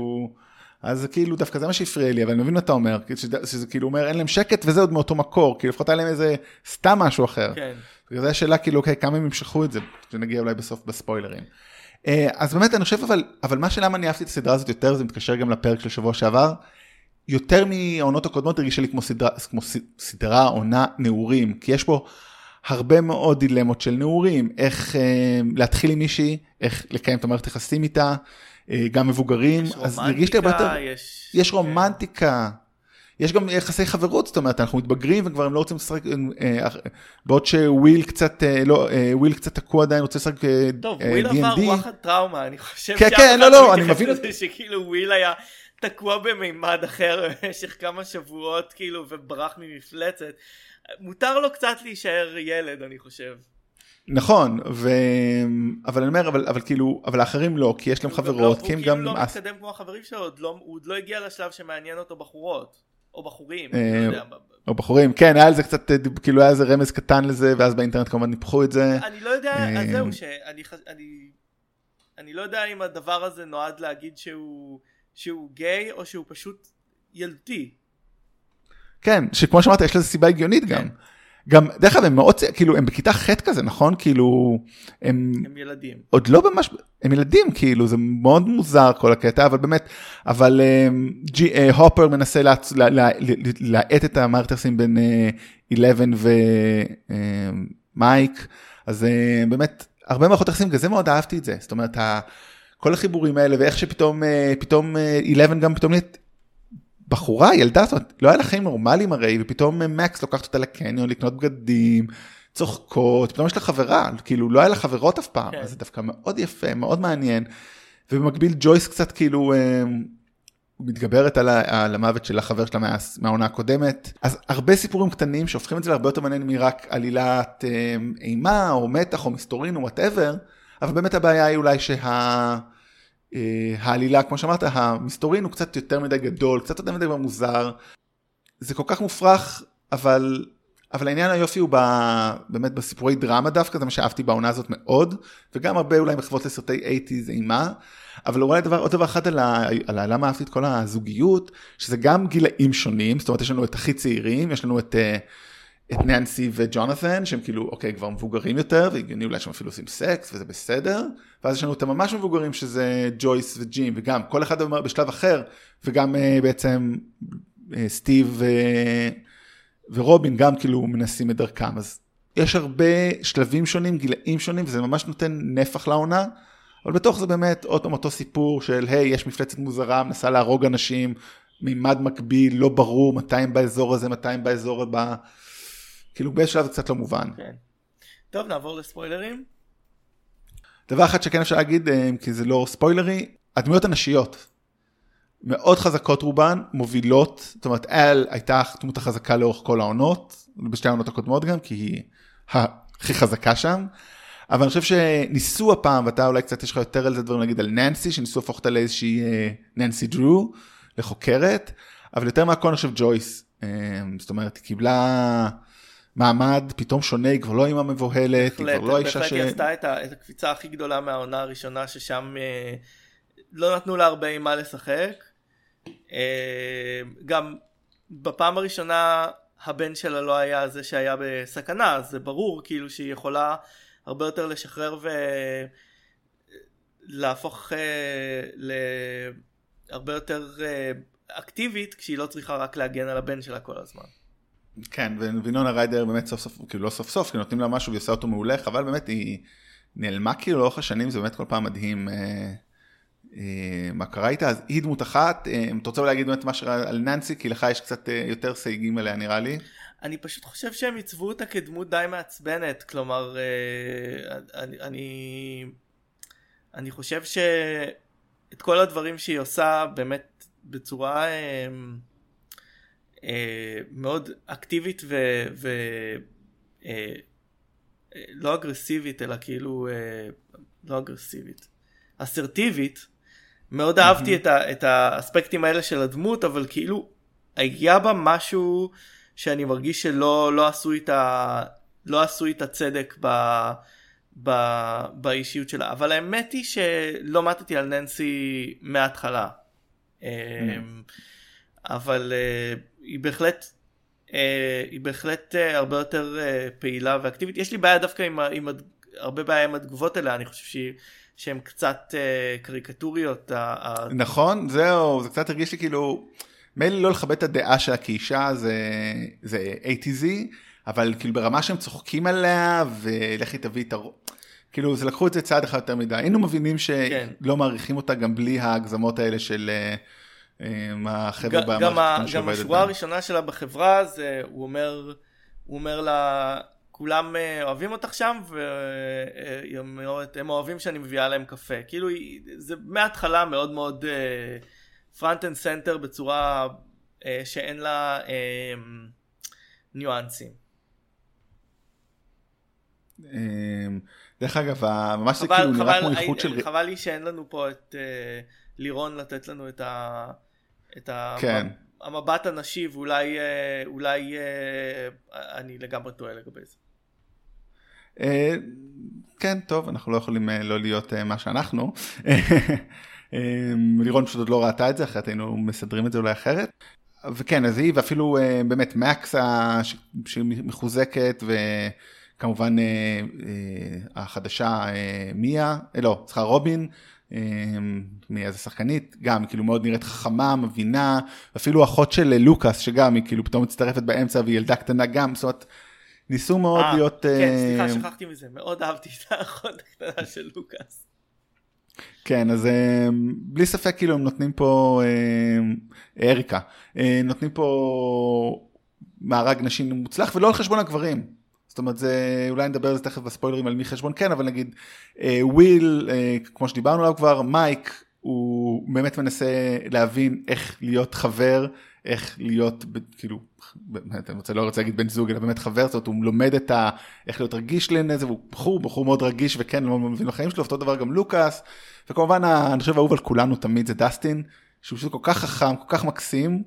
אז כאילו דווקא זה מה שהפריע לי, אבל אני מבין מה אתה אומר, שזה כאילו אומר, אין להם שקט וזה עוד מאותו מקור, כאילו לפחות היה להם איזה סתם משהו אחר. כן. זו השאלה כאילו, כמה הם המשכו את זה, שנגיע אולי בסוף בספוילרים. אז באמת אני חושב, אבל, אבל מה שלמה אני אהבתי את הסדרה הזאת יותר, זה מתקשר גם לפרק של שבוע שעבר, יותר מהעונות הקודמות הרגישה לי כמו סדרה, כמו סדרה עונה נעורים, כי יש פה הרבה מאוד דילמות של נעורים, איך להתחיל עם מישהי, איך לקיים את המערכת יחסים איתה, גם מבוגרים, אז נרגיש לי הרבה יותר, יש רומנטיקה, יש גם יחסי חברות, זאת אומרת, אנחנו מתבגרים וכבר הם לא רוצים לשחק, בעוד שוויל קצת, לא, וויל קצת תקוע עדיין, רוצה לשחק די אנד די. טוב, וויל עבר וואחד טראומה, אני חושב שכאילו וויל היה תקוע במימד אחר במשך כמה שבועות, כאילו, וברח ממפלצת, מותר לו קצת להישאר ילד, אני חושב. נכון, ו... אבל אני אומר, אבל, אבל כאילו, אבל האחרים לא, כי יש להם חברות, לא, כי הם גם... הוא כאילו לא מתקדם כמו החברים שלו, עוד לא, הוא עוד לא הגיע לשלב שמעניין אותו בחורות, או בחורים, אה, לא יודע. או בחורים, כן, היה לזה קצת, כאילו היה איזה רמז קטן לזה, ואז באינטרנט כמובן ניפחו את זה. אני לא יודע, אה... אז זהו, שאני, אני, אני לא יודע אם הדבר הזה נועד להגיד שהוא, שהוא גיי, או שהוא פשוט ילדותי. כן, שכמו שאמרת, יש לזה סיבה הגיונית כן. גם. גם, דרך כלל, הם מאוד, כאילו, הם בכיתה חטא כזה, נכון? כאילו, הם... הם ילדים. עוד לא ממש, הם ילדים, כאילו, זה מאוד מוזר כל הקטע, אבל באמת, אבל הופר מנסה להעט את המערכת יחסים בין אלבן ומייק, אז באמת, הרבה מערכות יחסים, כזה מאוד אהבתי את זה, זאת אומרת, כל החיבורים האלה, ואיך שפתאום, פתאום אלבן גם פתאום נהיית, בחורה, ילדה, זאת אומרת, לא היה לה חיים נורמליים הרי, ופתאום מקס לוקחת אותה לקניון, לקנות בגדים, צוחקות, פתאום יש לה חברה, כאילו לא היה לה חברות אף פעם, אז זה דווקא מאוד יפה, מאוד מעניין, ובמקביל ג'ויס קצת כאילו מתגברת על המוות של החבר שלה מהעונה הקודמת, אז הרבה סיפורים קטנים שהופכים את זה להרבה יותר מעניין מרק עלילת אימה, או מתח, או מסתורין, או whatever, אבל באמת הבעיה היא אולי שה... העלילה, כמו שאמרת, המסתורין הוא קצת יותר מדי גדול, קצת יותר מדי מוזר, זה כל כך מופרך, אבל, אבל העניין היופי הוא ב, באמת בסיפורי דרמה דווקא, זה מה שאהבתי בעונה הזאת מאוד, וגם הרבה אולי מחוות לסרטי שמונים אימה, אבל אולי דבר, עוד דבר אחד על, ה, על ה, למה אהבתי את כל הזוגיות, שזה גם גילאים שונים, זאת אומרת יש לנו את הכי צעירים, יש לנו את... את ננסי וג'ונתן, שהם כאילו, אוקיי, כבר מבוגרים יותר, והגיוני אולי שהם אפילו עושים סקס, וזה בסדר, ואז יש לנו את הממש מבוגרים, שזה ג'ויס וג'ים, וגם כל אחד בשלב אחר, וגם בעצם סטיב ורובין, גם כאילו מנסים את דרכם, אז יש הרבה שלבים שונים, גילאים שונים, וזה ממש נותן נפח לעונה, אבל בתוך זה באמת עוד פעם אותו סיפור של, היי, יש מפלצת מוזרה, מנסה להרוג אנשים, מימד מקביל, לא ברור, מאתיים באזור הזה, מאתיים באזור הבא, כאילו בשלב זה קצת לא מובן. כן. טוב, נעבור לספוילרים. דבר אחד שכן אפשר להגיד, כי זה לא ספוילרי, הדמויות הנשיות, מאוד חזקות רובן, מובילות, זאת אומרת, אל הייתה דמות החזקה לאורך כל העונות, בשתי העונות הקודמות גם, כי היא הכי חזקה שם, אבל אני חושב שניסו הפעם, ואתה אולי קצת יש לך יותר על זה דברים להגיד על ננסי, שניסו הפוך אותה לאיזושהי ננסי דרו, לחוקרת, אבל יותר מהכל אני חושב ג'ויס, זאת אומרת, היא קיבלה מעמד פתאום שונה, היא כבר לא אימא מבוהלת, היא כבר לא אישה ש... היא עשתה את הקפיצה הכי גדולה מהעונה הראשונה, ששם לא נתנו לה הרבה מה לשחק, גם בפעם הראשונה הבן שלה לא היה זה שהיה בסכנה, אז זה ברור כאילו שהיא יכולה הרבה יותר לשחרר ולהפוך להרבה יותר אקטיבית, כשהיא לא צריכה רק להגן על הבן שלה כל הזמן. כן, ווינונה ריידר באמת סוף סוף, כאילו לא סוף סוף, כי נותנים לה משהו ועושה אותו מעולה, אבל באמת היא נעלמה כאילו לאורך השנים, זה באמת כל פעם מדהים מה קרה איתה. אז היא דמות אחת, אתה רוצה להגיד באמת משהו על ננסי, כי לך יש קצת יותר סייגים עליה נראה לי. אני פשוט חושב שהם ייצבו אותה כדמות די מעצבנת, כלומר אני אני, אני חושב שאת כל הדברים שהיא עושה באמת בצורה מאוד אקטיבית ולא אגרסיבית, אלא כאילו לא אגרסיבית, אסרטיבית, מאוד אהבתי את, ה, את האספקטים האלה של הדמות, אבל כאילו הגיע בה משהו שאני מרגיש שלא לא עשו איתה, לא עשו איתה צדק ב, ב, באישיות שלה. אבל האמת היא שלא מתתי על ננסי מההתחלה. אבל היא בהחלט, היא בהחלט הרבה יותר פעילה ואקטיבית. יש לי בעיה דווקא עם, עם, הרבה בעיה עם התגובות אליה, אני חושב שהיא שהן קצת קריקטוריות. נכון, זהו, זה קצת הרגיש לי כאילו, מילא לא לכבד את הדעה של הכאישה, זה A T Z, אבל כאילו ברמה שהם צוחקים עליה, ולכי תביא את הרוב. כאילו, זה לקחו את זה צעד אחד יותר מדי. היינו מבינים שלא מעריכים אותה גם בלי ההגזמות האלה של החבר'ה במערכת. גם השורה הראשונה שלה בחברה, הוא אומר לה, כולם אוהבים אותך שם, והם אוהבים שאני מביאה להם קפה. כאילו, זה מההתחלה מאוד מאוד פרנט אנד סנטר, בצורה שאין לה ניואנסים. דרך אגב, ממש זה כאילו נראה כמו איכות של... חבל לי שאין לנו פה את לירון לתת לנו את ה... כן. המבט הנשי, ואולי אולי, אני לגמרי טועה לגבי זה. כן, טוב, אנחנו לא יכולים לא להיות מה שאנחנו. לירון פשוט עוד לא ראתה את זה, אחרת היינו מסדרים את זה אולי אחרת. וכן, אז היא, ואפילו באמת מקסה, שהיא מחוזקת, וכמובן החדשה מיה, לא, צריכה רובין, מאיזה שחקנית, גם כאילו מאוד נראית חכמה, מבינה, אפילו אחות של לוקאס, שגם היא כאילו פתאום מצטרפת באמצע, והיא ילדה קטנה גם, זאת אומרת, ניסו מאוד להיות... כן, סליחה, שכחתי מזה, מאוד אהבתי את האחות הקטנה של לוקאס. כן, אז בלי ספק כאילו הם נותנים פה, אריקה, נותנים פה מארג נשים מוצלח, ולא על חשבון הגברים. זאת אומרת, זה, אולי נדבר על זה תכף בספוילרים על מי חשבון, כן, אבל נגיד, אה, וויל, אה, כמו שדיברנו עליו כבר, מייק, הוא באמת מנסה להבין איך להיות חבר, איך להיות, כאילו, באמת, אני רוצה, לא רוצה להגיד בן זוג, אלא באמת חבר, זאת אומרת, הוא לומד את ה, איך להיות רגיש לנזב, הוא בחור, בחור מאוד רגיש, וכן, לא מבין לחיים שלו, אותו דבר גם לוקאס, וכמובן, אני חושב, האהוב על כולנו תמיד זה דסטין, שהוא פשוט כל כך חכם, כל כך מקסים,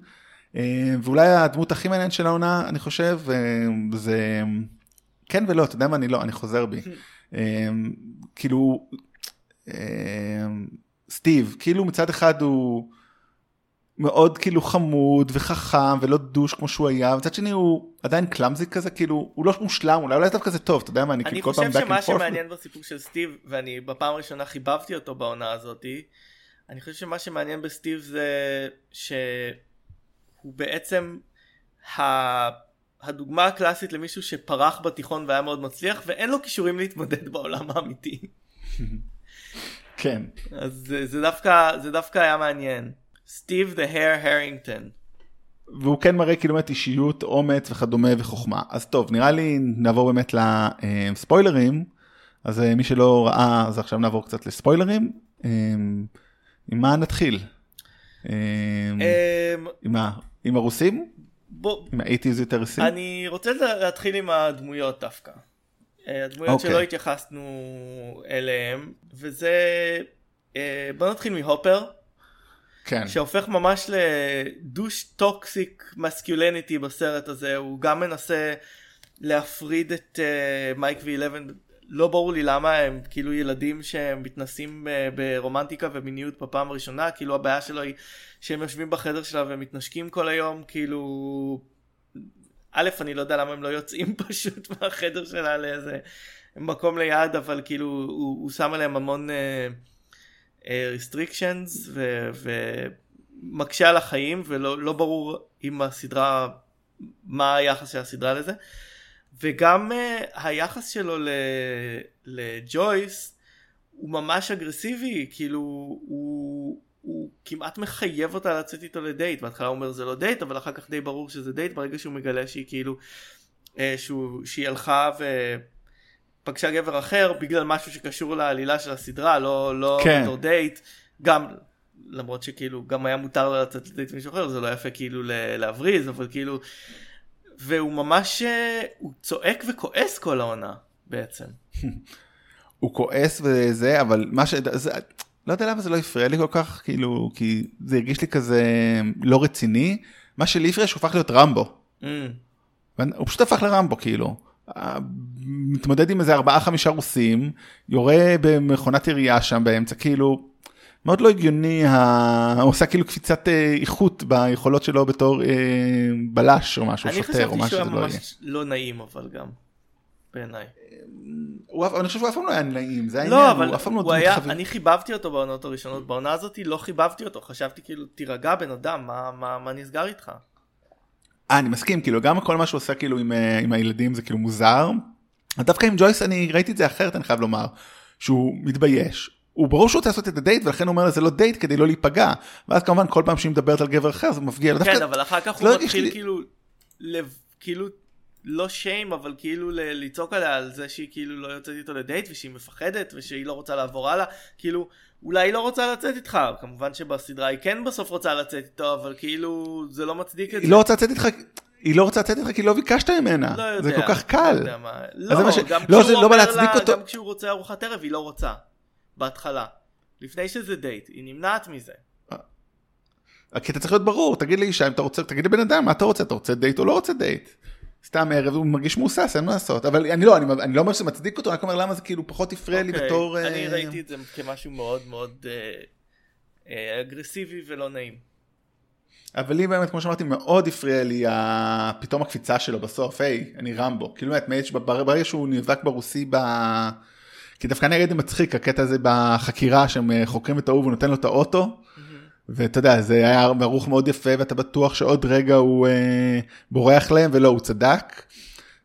אה, ואולי הדמות הכי מעניין של העונה, אני חושב, אה, זה... כן ולא, אתה יודע מה, אני לא, אני חוזר בי. כאילו, סטיב, כאילו מצד אחד הוא מאוד כאילו חמוד וחכם ולא דוש כמו שהוא היה, מצד שני הוא עדיין קלאמזי כזה, כאילו הוא לא מושלם, אולי אולי דווקא זה טוב, אתה יודע מה, אני כאילו כל פעם back and forth. אני חושב שמה שמעניין בסיפור של סטיב, ואני בפעם הראשונה חיבבתי אותו בעונה הזאת, אני חושב שמה שמעניין בסטיב זה שהוא בעצם ה... הדוגמה הקלאסית למישהו שפרח בתיכון והיה מאוד מצליח, ואין לו כישורים להתמודד בעולם האמיתי. כן. אז זה דווקא, זה דווקא היה מעניין. סטיב דה הר הרינגטון. והוא כן מראה קילומט אישיות, אומץ וכדומה וחוכמה. אז טוב, נראה לי נעבור באמת לספוילרים. אז מי שלא ראה, אז עכשיו נעבור קצת לספוילרים. עם מה נתחיל? עם הרוסים? עם האיטיז יותר רוסים? אני רוצה להתחיל עם הדמויות דווקא. הדמויות שלא התייחסנו אליהם, וזה... בוא נתחיל מהופר. כן. שהופך ממש לדוש טוקסיק מסקיולניטי בסרט הזה. הוא גם מנסה להפריד את מייק ואילבן, לא ברור לי למה, הם כאילו ילדים שהם מתנסים ברומנטיקה ומיניות בפעם הראשונה, כאילו הבעיה שלו היא שהם יושבים בחדר שלה ומתנשקים כל היום, כאילו א' אני לא יודע למה הם לא יוצאים פשוט מהחדר שלה לאיזה מקום ליד, אבל כאילו הוא, הוא שם עליהם המון uh, uh, restrictions ו, ומקשה על החיים, ולא לא ברור עם הסדרה מה היחס של הסדרה לזה, וגם uh, היחס שלו לג'ויס הוא ממש אגרסיבי, כאילו הוא, הוא כמעט מחייב אותה לצאת איתו לדייט, בהתחלה הוא אומר זה לא דייט, אבל אחר כך די ברור שזה דייט, ברגע שהוא מגלה שהיא כאילו, uh, שהוא, שהיא הלכה ופגשה גבר אחר, בגלל משהו שקשור לעלילה של הסדרה, לא, לא כן. אותו דייט, גם למרות שכאילו גם היה מותר לה לצאת לדייט מישהו אחר, זה לא יפה כאילו להבריז, אבל כאילו, והוא ממש, הוא צועק וכועס כל העונה, בעצם. הוא כועס וזה, אבל מה ש... זה, לא יודע למה זה לא יפריע לי כל כך, כאילו, כי זה הרגיש לי כזה לא רציני. מה שלי יפריע שהוא הפך להיות רמבו. Mm. הוא פשוט הפך לרמבו, כאילו. מתמודד עם איזה ארבעה, חמישה רוסים, יורה במכונת עירייה שם באמצע, כאילו, מאוד לא הגיוני, ה... הוא עושה כאילו קפיצת איכות ביכולות שלו בתור אה, בלש או משהו, שוטר או משהו שזה לא יהיה. אני חשבתי שהוא היה ממש לא נעים, אבל גם, בעיניי. הוא, אני חושב שהוא אף פעם לא היה נעים, זה העניין, לא, אבל הוא אף פעם לא דמות חבר. אני חיבבתי אותו בעונות הראשונות, בעונה הזאת לא חיבבתי אותו, חשבתי כאילו, תירגע בן אדם, מה, מה, מה נסגר איתך? אה, אני מסכים, כאילו, גם כל מה שהוא עושה כאילו עם, עם הילדים זה כאילו מוזר. דווקא עם ג'ויס אני ראיתי את זה אחרת, אני חייב לומר, שהוא מתבייש. הוא ברור שהוא רוצה לעשות את הדייט, ולכן הוא אומר לזה לא דייט כדי לא להיפגע. ואז כמובן, כל פעם שהיא מדברת על גבר אחר, זה מפגיע. כן, אבל אחר כך הוא מתחיל כאילו, לא שיים, אבל כאילו ליצוק עליה על זה שהיא כאילו לא יוצאת איתו לדייט, ושהיא מפחדת, ושהיא לא רוצה לעבור הלאה. כאילו, אולי היא לא רוצה לצאת איתך. כמובן שבסדרה היא כן בסוף רוצה לצאת איתו, אבל כאילו, זה לא מצדיק את זה. היא לא רוצה לצאת איתך... היא לא רוצה לצאת איתך כי לא ביקשת ממנה. זה כל כך קל. גם כשהוא רוצה ארוחת ערב, היא לא רוצה. בהתחלה, לפני שזה דייט, היא נמנעת מזה. כי אתה צריך להיות ברור, תגיד לאישה, אם אתה רוצה, תגיד לבן אדם, מה אתה רוצה? אתה רוצה דייט או לא רוצה דייט? סתם ערב, הוא מרגיש מוסס, אין מה לעשות. אבל אני לא, אני, אני לא אומר שזה מצדיק אותו, אני אומר למה זה כאילו פחות יפריע לי בתור... אני ראיתי את זה כמשהו מאוד מאוד אגרסיבי ולא נעים. אבל לי באמת, כמו שאמרתי, מאוד הפריע לי פתאום הקפיצה שלו בסוף, היי, אני רמבו. כאילו, ברגע שהוא נאבק ברוסי ב... כי דווקא אני ראיתי מצחיק, הקטע הזה בחקירה, שהם חוקרים את האהוב, הוא נותן לו את האוטו, ואתה יודע, זה היה ערוך מאוד יפה, ואתה בטוח שעוד רגע הוא אה, בורח להם, ולא, הוא צדק.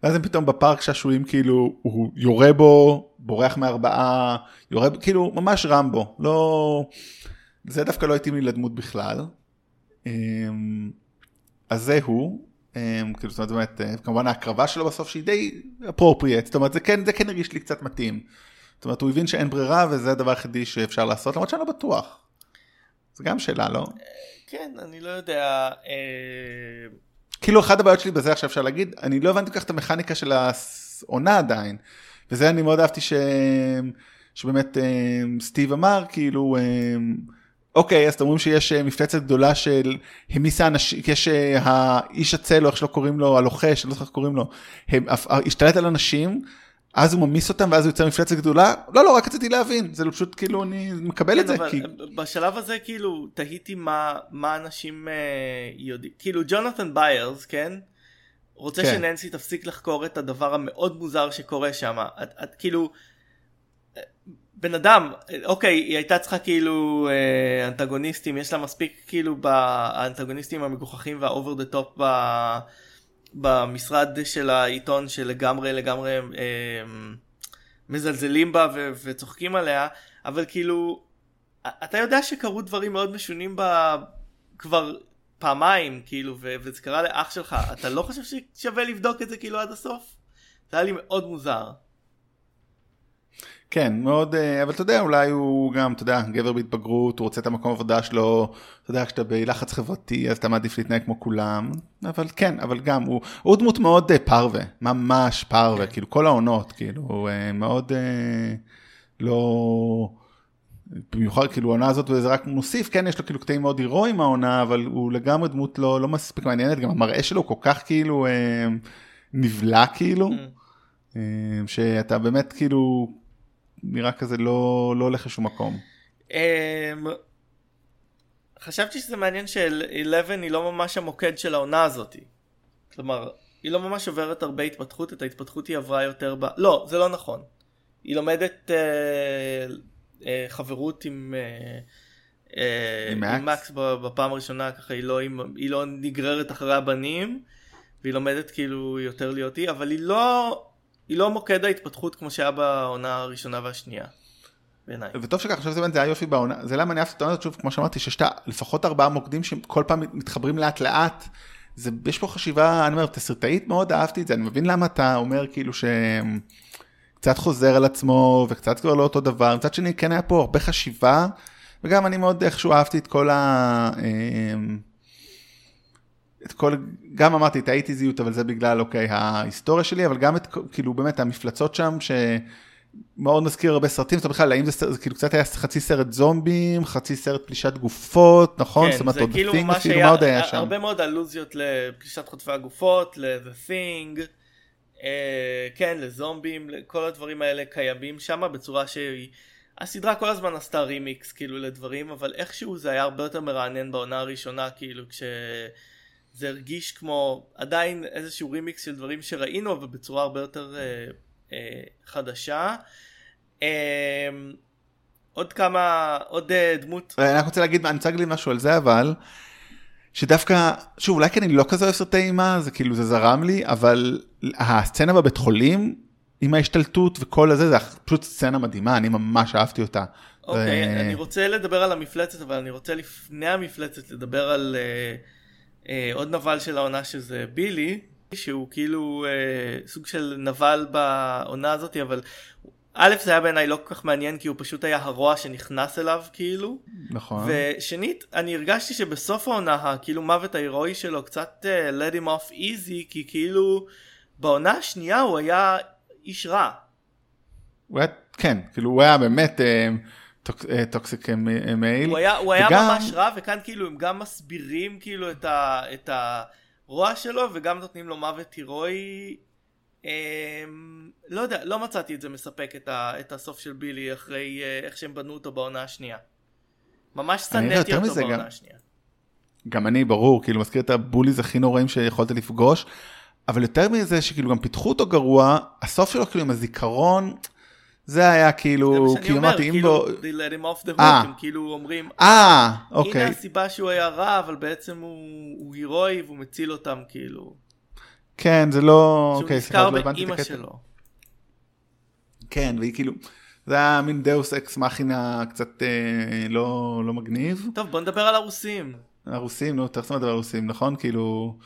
ואז הם פתאום בפארק שעשועים, כאילו, הוא יורה בו, בורח מארבעה, יורה, כאילו, ממש רמבו. לא, זה דווקא לא התאים לי לדמות בכלל. אה, אז זה הוא. כאילו, זאת אומרת, כמובן ההקרבה שלו בסוף שהיא די appropriate, זאת אומרת, זה כן, זה כן הרגיש לי קצת מתאים. זאת אומרת, הוא הבין שאין ברירה, וזה הדבר היחידי שאפשר לעשות, למרות שאני לא בטוח. זה גם שאלה, לא? כן, אני לא יודע. כאילו, אחת הבעיות שלי בזה עכשיו אפשר להגיד, אני לא הבנתי כך את המכניקה של העונה עדיין, וזה אני מאוד אהבתי ש... שבאמת סטיב אמר, כאילו... אוקיי, אז אתם אומרים שיש מפלצת גדולה של המיסה אנשים, יש האיש הצל, או איך שלא קוראים לו, הלוחש, לא איך קוראים לו, השתלט על אנשים, אז הוא ממיס אותם, ואז הוא יוצא מפלצת גדולה, לא, לא, רק רציתי להבין, זה פשוט כאילו, אני מקבל את זה. בשלב הזה, כאילו, תהיתי מה אנשים יודעים, כאילו, ג'ונתן ביירס, כן? רוצה שננסי תפסיק לחקור את הדבר המאוד מוזר שקורה שם, את כאילו... בן אדם, אוקיי, היא הייתה צריכה כאילו אה, אנטגוניסטים, יש לה מספיק כאילו באנטגוניסטים המגוחכים והאובר דה טופ במשרד של העיתון שלגמרי לגמרי אה, מזלזלים בה ו- וצוחקים עליה, אבל כאילו אתה יודע שקרו דברים מאוד משונים בה כבר פעמיים, כאילו, ו- וזה קרה לאח שלך. אתה לא חושב ששווה לבדוק את זה כאילו עד הסוף? זה היה לי מאוד מוזר. כן, מאוד, אבל אתה יודע, אולי הוא גם, אתה יודע, גבר בהתבגרות, הוא רוצה את המקום עבודה שלו, אתה יודע, כשאתה בלחץ חברתי, אז אתה מעדיף להתנהג כמו כולם, אבל כן, אבל גם, הוא, הוא דמות מאוד פרווה, ממש פרווה, כן. כאילו, כל העונות, כאילו, מאוד לא... במיוחד, כאילו, העונה הזאת, וזה רק מוסיף, כן, יש לו כאילו קטעים מאוד הירואיים העונה, אבל הוא לגמרי דמות לא, לא מספיק מעניינת, גם המראה שלו כל כך, כאילו, נבלה, כאילו, שאתה באמת, כאילו... נראה כזה לא, לא הולך לשום מקום. חשבתי שזה מעניין ש-אחת עשרה היא לא ממש המוקד של העונה הזאת. כלומר, היא לא ממש עוברת הרבה התפתחות, את ההתפתחות היא עברה יותר ב... לא, זה לא נכון. היא לומדת חברות עם מקס בפעם הראשונה, ככה היא לא נגררת אחרי הבנים, והיא לומדת כאילו יותר להיות היא, אבל היא לא... היא לא מוקד ההתפתחות כמו שהיה בעונה הראשונה והשנייה, בעיניי. וטוב שכך, עכשיו זה היה יופי בעונה, זה למה אני אהבת את העונה הזאת, שוב, כמו שאמרתי, שיש לפחות ארבעה מוקדים שכל פעם מתחברים לאט לאט, זה, יש פה חשיבה, אני אומר, תסרטאית מאוד, אהבתי את זה, אני מבין למה אתה אומר כאילו שקצת חוזר על עצמו, וקצת כבר לא אותו דבר, מצד שני, כן היה פה הרבה חשיבה, וגם אני מאוד איכשהו אהבתי את כל ה... את כל, גם אמרתי, את האיטיזיות, אבל זה בגלל, אוקיי, ההיסטוריה שלי, אבל גם את, כאילו, באמת, המפלצות שם, שמאוד נזכיר הרבה סרטים, זאת אומרת, בכלל, האם זה, כאילו, קצת היה חצי סרט זומבים, חצי סרט פלישת גופות, נכון? זאת אומרת, עוד thing, אפילו מה עוד היה שם. הרבה מאוד אלוזיות לפלישת חוטפי הגופות, ל-the thing, כן, לזומבים, כל הדברים האלה קיימים שם, בצורה שהיא, הסדרה כל הזמן עשתה רימיקס, כאילו, לדברים, אבל איכשהו זה היה הרבה יותר מרענן בעונה הראשונה, כאילו, כש... זה הרגיש כמו עדיין איזשהו רימיקס של דברים שראינו, אבל בצורה הרבה יותר אה, אה, חדשה. אה, עוד כמה, עוד אה, דמות. אני רוצה להגיד, אני צריך להגיד משהו על זה, אבל שדווקא, שוב, אולי כי אני לא כזה אוהב סרטי אימה, זה כאילו זה זרם לי, אבל הסצנה בבית חולים, עם ההשתלטות וכל הזה, זה פשוט סצנה מדהימה, אני ממש אהבתי אותה. אוקיי, ו... אני רוצה לדבר על המפלצת, אבל אני רוצה לפני המפלצת לדבר על... אה, עוד נבל של העונה שזה בילי, שהוא כאילו אה, סוג של נבל בעונה הזאת, אבל א' זה היה בעיניי לא כל כך מעניין, כי הוא פשוט היה הרוע שנכנס אליו כאילו. נכון. ושנית, אני הרגשתי שבסוף העונה, כאילו מוות ההירואי שלו קצת אה, let him off easy, כי כאילו בעונה השנייה הוא היה איש רע. הוא היה, כן, כאילו הוא היה באמת... אה... טוקסיק מייל. הוא היה ממש רע, וכאן כאילו הם גם מסבירים כאילו את הרוע שלו, וגם נותנים לו מוות הירואי. לא יודע, לא מצאתי את זה מספק את הסוף של בילי, אחרי איך שהם בנו אותו בעונה השנייה. ממש סנדתי אותו בעונה השנייה. גם אני, ברור, כאילו מזכיר את הבוליז הכי נוראים שיכולת לפגוש, אבל יותר מזה שכאילו גם פיתחו אותו גרוע, הסוף שלו כאילו עם הזיכרון... זה היה כאילו, זה מה שאני אומר, כאילו, they let him off the hook, הם כאילו אומרים, הנה הסיבה שהוא היה רע, אבל בעצם הוא הירואי, והוא מציל אותם כאילו. כן, זה לא... שהוא נזכר באמא שלו. כן, והיא כאילו, זה היה מין דאוס אקס מכינה קצת לא מגניב. טוב, בוא נדבר על הרוסים. הרוסים, נו, תכף נדבר על הרוסים, נכון? כאילו...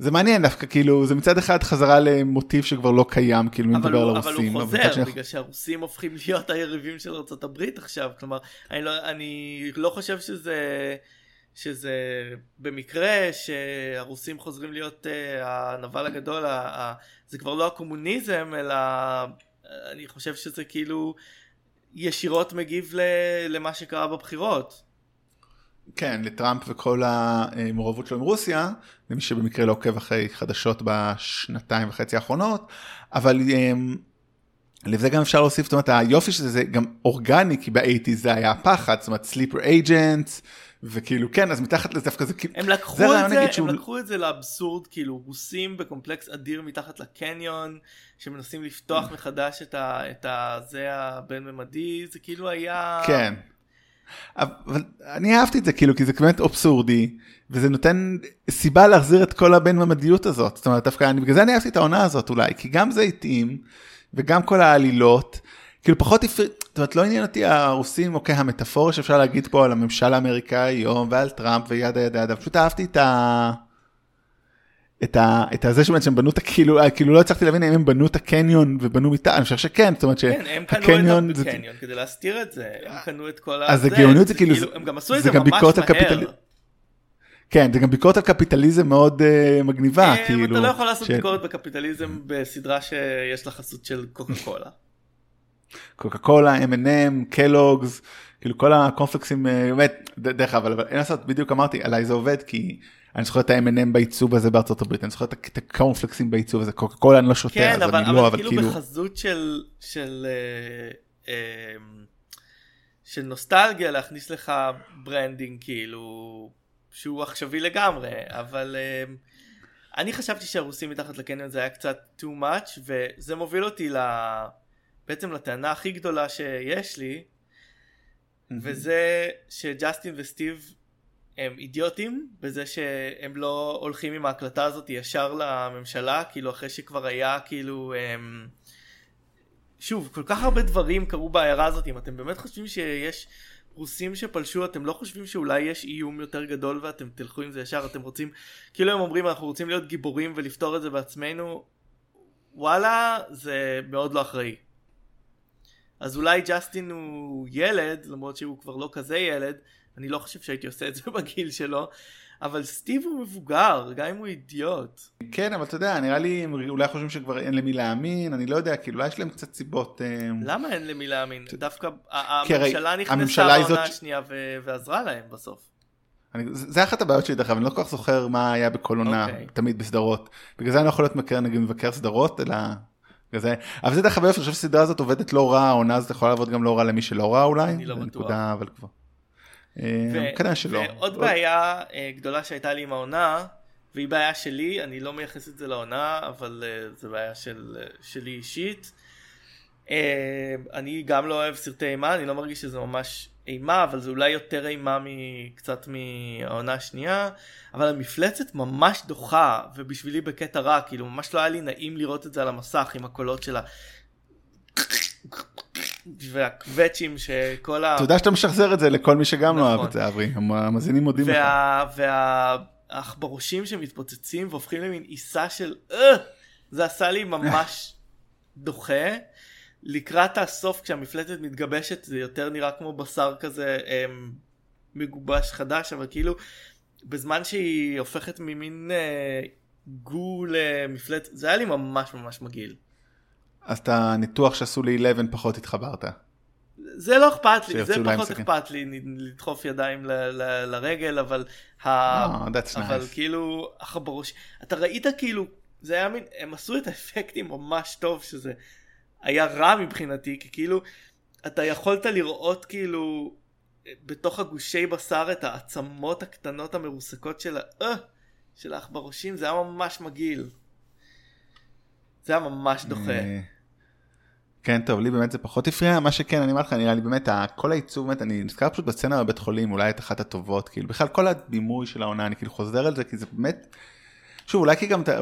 זה מעניין דווקא, כאילו, זה מצד אחד חזרה למוטיב שכבר לא קיים, כאילו, אם מדבר על הרוסים. אבל הוא חוזר, אבל... בגלל שהרוסים הופכים להיות היריבים של ארצות הברית עכשיו, כלומר, אני לא, אני לא חושב שזה, שזה במקרה שהרוסים חוזרים להיות uh, הנבל הגדול, ה, ה, זה כבר לא הקומוניזם, אלא אני חושב שזה כאילו ישירות מגיב ל, למה שקרה בבחירות. כן, לטראמפ וכל המעורבות שלו עם רוסיה, למי שבמקרה לא עוקב אחרי חדשות בשנתיים וחצי האחרונות, אבל לזה גם אפשר להוסיף, זאת אומרת, היופי שזה זה גם אורגני, כי ב-שמונים זה היה פחד, זאת אומרת, סליפר אייג'נטס, וכאילו, כן, אז מתחת לזה דווקא זה כאילו... הם לקחו את זה לאבסורד, כאילו, רוסים בקומפלקס אדיר מתחת לקניון, שמנסים לפתוח מחדש את זה הבין-ממדי, זה כאילו היה... כן. אבל אני אהבתי את זה, כאילו, כי זה באמת אבסורדי, וזה נותן סיבה להחזיר את כל הבן במדיות הזאת. זאת אומרת, דווקא, בגלל זה אני אהבתי את העונה הזאת אולי, כי גם זה התאים, וגם כל העלילות, כאילו פחות, זאת אומרת, לא עניין אותי הרוסים, אוקיי, המטאפורה שאפשר להגיד פה על הממשל האמריקאי היום, ועל טראמפ וידה ידה ידה, פשוט אהבתי את ה... את ה... את הזה שבאמת שהם בנו את הכאילו, כאילו לא הצלחתי להבין אם הם בנו את הקניון ובנו מיטה, אני חושב שכן, זאת אומרת שהקניון... כן, הם קנו את הקניון כדי להסתיר את זה, הם קנו את כל הזה. אז הגאוניות זה כאילו... הם גם עשו את זה ממש מהר. כן, זה גם ביקורת על קפיטליזם מאוד מגניבה, כאילו... אתה לא יכול לעשות ביקורת בקפיטליזם בסדרה שיש לה חסות של קוקה קולה. קוקה קולה, אם אנד אם, קלוגס, כאילו כל הקונפלקסים, באמת, דרך אבל, אבל אין לעשות, בדיוק אמרתי, עליי זה עובד, כי אני זוכר את ה-אם אנד אם בעיצוב הזה בארצות הברית, אני זוכר את הקונפלקסים בעיצוב הזה, קוקה קולה אני לא שותה, כן, אז אבל, אני אבל לא, אבל כאילו... כן, אבל כאילו בחזות של, של, של, של נוסטלגיה להכניס לך ברנדינג, כאילו, שהוא עכשווי לגמרי, אבל... אני חשבתי שהרוסים מתחת לקניון זה היה קצת too much, וזה מוביל אותי ל... בעצם לטענה הכי גדולה שיש לי, וזה שג'סטין וסטיב הם אידיוטים, בזה שהם לא הולכים עם ההקלטה הזאת ישר לממשלה, כאילו אחרי שכבר היה, כאילו, הם... שוב, כל כך הרבה דברים קרו בעיירה הזאת, אם אתם באמת חושבים שיש רוסים שפלשו, אתם לא חושבים שאולי יש איום יותר גדול, ואתם תלכו עם זה ישר, אתם רוצים, כאילו הם אומרים, אנחנו רוצים להיות גיבורים ולפתור את זה בעצמנו, וואלה, זה מאוד לא אחראי. אז אולי ג'סטין הוא ילד, למרות שהוא כבר לא כזה ילד, אני לא חושב שהייתי עושה את זה בגיל שלו, אבל סטיב הוא מבוגר, גם אם הוא אידיוט. כן, אבל אתה יודע, נראה לי, אולי חושבים שכבר אין למי להאמין, אני לא יודע, כי אולי יש להם קצת סיבות. למה אין למי להאמין? דווקא הממשלה נכנסה לעונה השנייה ועזרה להם בסוף. זה אחת הבעיות שלי דרך, אבל אני לא כל כך זוכר מה היה בכל עונה, תמיד בסדרות. בגלל זה אני לא יכול להיות מבקר סדרות, אלא... כזה. אבל זה דרך אגב, אני חושב שסדרה הזאת עובדת לא רע, העונה הזאת יכולה לעבוד גם לא רע למי שלא רע אולי. אני לא בטוח. ועוד בעיה גדולה שהייתה לי עם העונה, והיא בעיה שלי, אני לא מייחס את זה לעונה, אבל זה בעיה שלי אישית. אני גם לא אוהב סרטי אימה, אני לא מרגיש שזה ממש אימה, אבל זה אולי יותר אימה קצת מהעונה השנייה, אבל המפלצת ממש דוחה, ובשבילי בקטע רע, כאילו ממש לא היה לי נעים לראות את זה על המסך, עם הקולות שלה, והקווצ'ים שכל ה... אתה יודע שאתה משחזר את זה לכל מי שגם לא אהב את זה, אברי, המאזינים מודים לך. והעכברושים שמתפוצצים, והופכים למין עיסה של, זה עשה לי ממש דוחה, לקראת הסוף כשהמפלצת מתגבשת זה יותר נראה כמו בשר כזה אמ, מגובש חדש, אבל כאילו בזמן שהיא הופכת ממין אה, גו למפלצת, זה היה לי ממש ממש מגעיל. אז את הניתוח שעשו ל-אחת עשרה פחות התחברת? זה לא אכפת לי, זה פחות אכפת לי לדחוף ידיים ל- ל- לרגל, אבל, ה- no, that's אבל nice. כאילו החברוש, אתה ראית כאילו, זה היה מין, הם עשו את האפקטים ממש טוב שזה היה רע מבחינתי, כי כאילו אתה יכולת לראות כאילו בתוך הגושי בשר את העצמות הקטנות המרוסקות של אה, של האחברושים, זה היה ממש מגעיל. זה היה ממש דוחה. כן, טוב, לי באמת זה פחות הפריע, מה שכן, אני אומר לך, נראה לי באמת, כל העיצוב, באמת, אני נזכר פשוט בסצנה בבית חולים, אולי את אחת הטובות, כאילו, בכלל כל הדימוי של העונה, אני כאילו חוזר על זה, כי זה באמת, שוב, אולי כי גם אתה...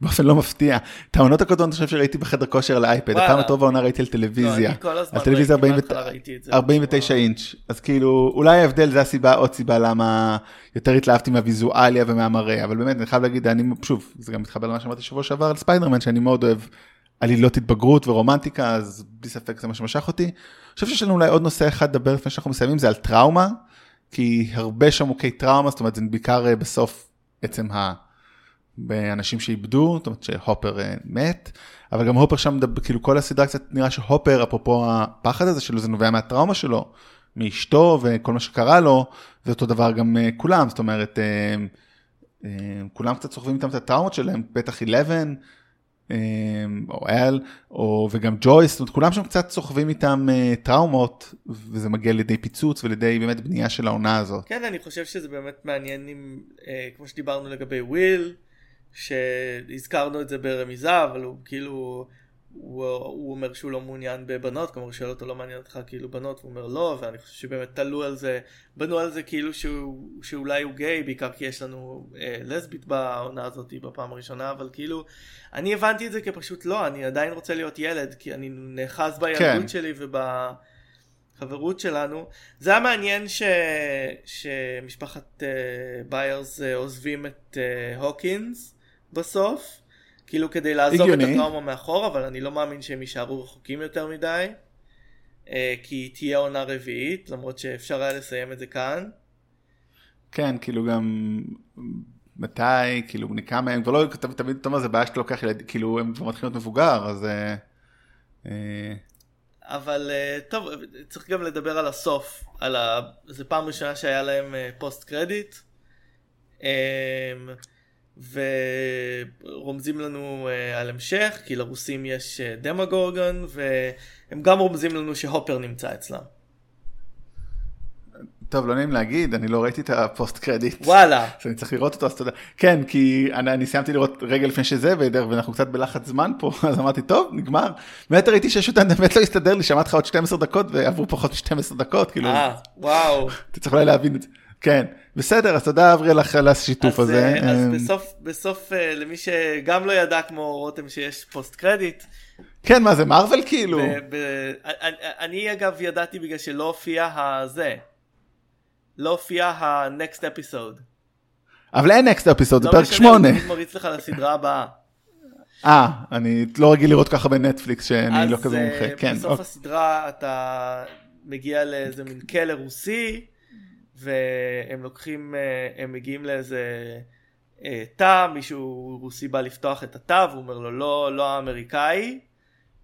באופן לא מפתיע, את העונות הקודמות אני חושב שראיתי בחדר כושר על האייפד, הפעם הטוב העונה ראיתי על טלוויזיה, על טלוויזיה ארבעים ותשע אינץ', אז כאילו אולי ההבדל זה הסיבה, עוד סיבה למה יותר התלהבתי מהוויזואליה ומהמראה, אבל באמת אני חייב להגיד, אני שוב, זה גם מתחבר למה שאמרתי שבוע שעבר על ספיידרמן, שאני מאוד אוהב עלילות התבגרות ורומנטיקה, אז בלי ספק זה מה שמשך אותי. אני חושב שיש לנו אולי עוד נושא אחד לדבר לפני שאנחנו מסיימים, זה על טראומה, כי הרבה שם מוכי טראומה, זאת אומרת זה בעיקר בסוף עצם ה באנשים שאיבדו, זאת אומרת שהופר מת, אבל גם הופר שם, כאילו כל הסדרה קצת נראה שהופר, אפרופו הפחד הזה שלו, זה נובע מהטראומה שלו, מאשתו וכל מה שקרה לו, זה אותו דבר גם כולם, זאת אומרת, כולם קצת סוחבים איתם את הטראומות שלהם, בטח אלבן, או אל, או, וגם ג'ויס, זאת אומרת, כולם שם קצת סוחבים איתם טראומות, וזה מגיע לידי פיצוץ ולידי באמת בנייה של העונה הזאת. כן, אני חושב שזה באמת מעניין, עם, כמו שדיברנו לגבי וויל, שהזכרנו את זה ברמיזה, אבל הוא כאילו, הוא, הוא אומר שהוא לא מעוניין בבנות, כלומר שאל אותו לא מעניין אותך כאילו בנות, הוא אומר לא, ואני חושב שבאמת תלו על זה, בנו על זה כאילו שהוא, שאולי הוא גיי, בעיקר כי יש לנו אה, לסבית בעונה הזאת בפעם הראשונה, אבל כאילו אני הבנתי את זה כפשוט לא, אני עדיין רוצה להיות ילד, כי אני נאחז בילדות כן. שלי ובחברות שלנו. זה היה מעניין ש, שמשפחת אה, ביירס אה, עוזבים את אה, הוקינס בסוף, כאילו כדי לעזוב את הטראומה מאחור, אבל אני לא מאמין שהם יישארו רחוקים יותר מדי, כי תהיה עונה רביעית, למרות שאפשר היה לסיים את זה כאן. כן, כאילו גם מתי, כאילו נקמה, הם כבר לא, תמיד תמיד זה בעיה שאתה לוקח, כאילו הם כבר מתחילים להיות מבוגר, אז... אבל טוב, צריך גם לדבר על הסוף, על ה... זה פעם ראשונה שהיה להם פוסט קרדיט, ורומזים לנו uh, על המשך, כי לרוסים יש uh, דמגורגון, והם גם רומזים לנו שהופר נמצא אצלם. טוב, לא נעים להגיד, אני לא ראיתי את הפוסט קרדיט. וואלה. שאני צריך לראות אותו, אז תודה. כן, כי אני, אני סיימתי לראות רגע לפני שזה, ודרך, ואנחנו קצת בלחץ זמן פה, אז אמרתי, טוב, נגמר. באמת ראיתי שיש אותן, באמת לא הסתדר לי, שמעת לך עוד שתים עשרה דקות, ועברו פחות שתים עשרה דקות, כאילו. אה, וואו. אתה צריך אולי להבין את זה. כן, בסדר, אז תודה אברי לך על השיתוף הזה. אז בסוף, בסוף, למי שגם לא ידע כמו רותם שיש פוסט קרדיט. כן, מה זה, מרוול כאילו? אני אגב ידעתי בגלל שלא הופיע הזה. לא הופיע ה-next episode. אבל אין next episode, זה פרק שמונה. אני מריץ לך לסדרה הבאה. אה, אני לא רגיל לראות ככה בנטפליקס שאני לא כזה מומחה. אז בסוף הסדרה אתה מגיע לאיזה מין כלא רוסי, והם לוקחים, הם מגיעים לאיזה תא, מישהו רוסי בא לפתוח את התא, והוא אומר לו לא, לא האמריקאי,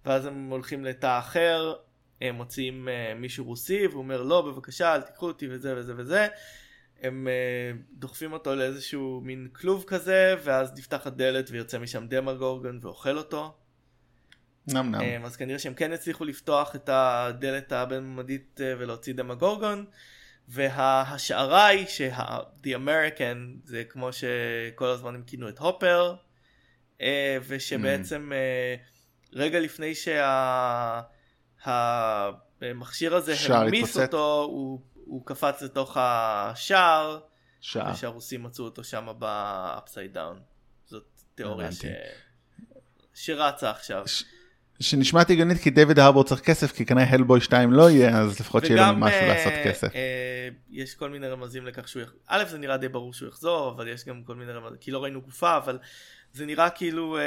ואז הם הולכים לתא אחר, הם מוצאים מישהו רוסי, והוא אומר לא, בבקשה, אל תיקחו אותי וזה וזה וזה, הם דוחפים אותו לאיזשהו מין כלוב כזה, ואז נפתח הדלת ויוצא משם דמגורגון ואוכל אותו. נם נם. אז כנראה שהם כן הצליחו לפתוח את הדלת הבין-ממדית ולהוציא דמגורגון, וההשערה היא שה-The American זה כמו שכל הזמן הם כינו את הופר, ושבעצם רגע לפני שהמכשיר הזה הרמיס אותו, הוא קפץ לתוך השער, ושהרוסים מצאו אותו שם ב-Upside Down. זאת תיאוריה שרצה עכשיו. שנשמעת הגיונית, כי דיוויד הרבור צריך כסף, כי כנראה הלבוי שתיים לא יהיה, אז לפחות שיהיה לו משהו לעשות כסף. יש כל מיני רמזים לכך שהוא יחזור. א', זה נראה די ברור שהוא יחזור, אבל יש גם כל מיני רמזים, כי לא ראינו גופה, אבל זה נראה כאילו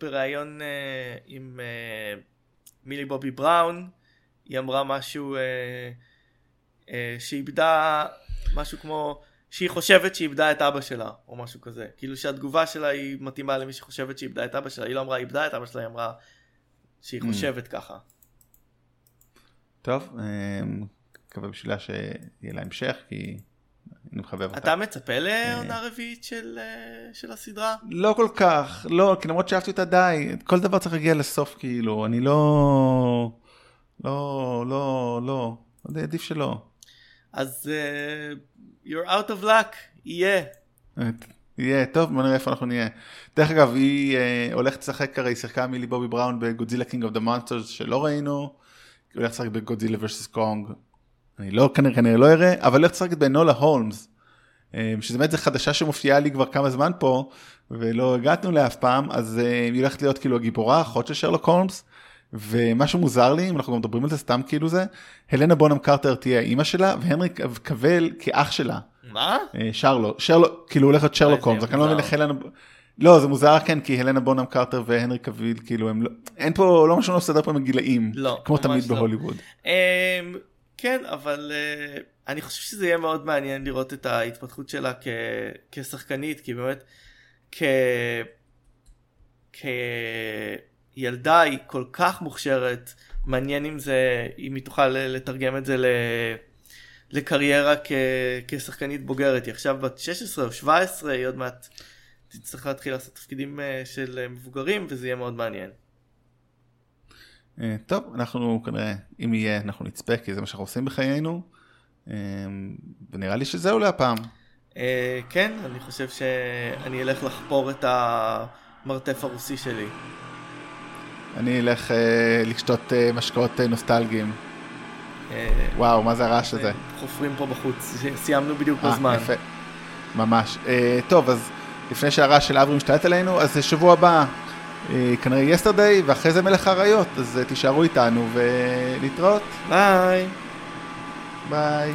ברעיון עם מילי בובי בראון, היא אמרה משהו שאיבדה, משהו כמו, שהיא חושבת שאיבדה את אבא שלה, או משהו כזה. כאילו שהתגובה שלה היא מתאימה למי שחושבת שאיבדה את אבא שלה. היא לא אמרה איבדה את אבא שלה, היא אמרה שהיא חושבת ככה. טוב, מקווה בשבילה שיהיה לה המשך, כי אני מחבב אותה. אתה מצפה לעונה רביעית של הסדרה? לא כל כך, לא, כי למרות שאהבתי אותה די, כל דבר צריך להגיע לסוף, כאילו, אני לא, לא, לא, לא, עוד עדיף שלא. אז, you're out of luck, יהיה. יהיה, טוב, בוא נראה איפה אנחנו נהיה. דרך אגב, היא אה, הולכת לשחק, הרי היא שיחקה מילי בובי בראון בגודזילה קינג אוף דה מונסטרס שלא ראינו, היא הולכת לשחק בגודזילה ורסוס קונג, אני לא, כנראה, כנראה לא אראה, אבל הולכת לשחק בנולה הולמס, אה, שזה באמת זה חדשה שמופיעה לי כבר כמה זמן פה, ולא הגעתנו לה אף פעם, אז אה, היא הולכת להיות כאילו הגיבורה, אחות של שרלוק הולמס, ומשהו מוזר לי, אם אנחנו גם מדברים על זה סתם כאילו זה, הלנה בונם קרטר תהיה האמא שלה, והנרי קבל כאח שלה. מה? שרלוק, שרלוק, כאילו הולכת שרלוק הולמס, זה כאן לא מלך הלנה, לא, זה מוזר כן, כי הלנה בונם קרטר והנרי קביל, כאילו הם לא, אין פה, לא משהו נוסדר פה מגילאים, כמו תמיד בהוליווד. כן, אבל אני חושב שזה יהיה מאוד מעניין לראות את ההתפתחות שלה כשחקנית, כי באמת, כ... כ... ילדה היא כל כך מוכשרת, מעניין אם זה, אם היא תוכל לתרגם את זה לקריירה כשחקנית בוגרת, היא עכשיו בת שש עשרה או שבע עשרה, היא עוד מעט תצטרך להתחיל לעשות תפקידים של מבוגרים, וזה יהיה מאוד מעניין. טוב, אנחנו כנראה, אם יהיה, אנחנו נצפה, כי זה מה שאנחנו עושים בחיינו, ונראה לי שזה עולה הפעם. כן, אני חושב שאני אלך לחפור את המרתף הרוסי שלי. אני אלך לקשתות משקאות נוסטלגיים. וואו, מה זה הרעש הזה? חופרים פה בחוץ, סיימנו בדיוק בזמן. ממש. טוב, אז לפני שהרעש של אברי משתלט עלינו, אז שבוע הבא, כנראה יסטרדיי, ואחרי זה מלך האריות, אז תישארו איתנו ונתראות. ביי. ביי.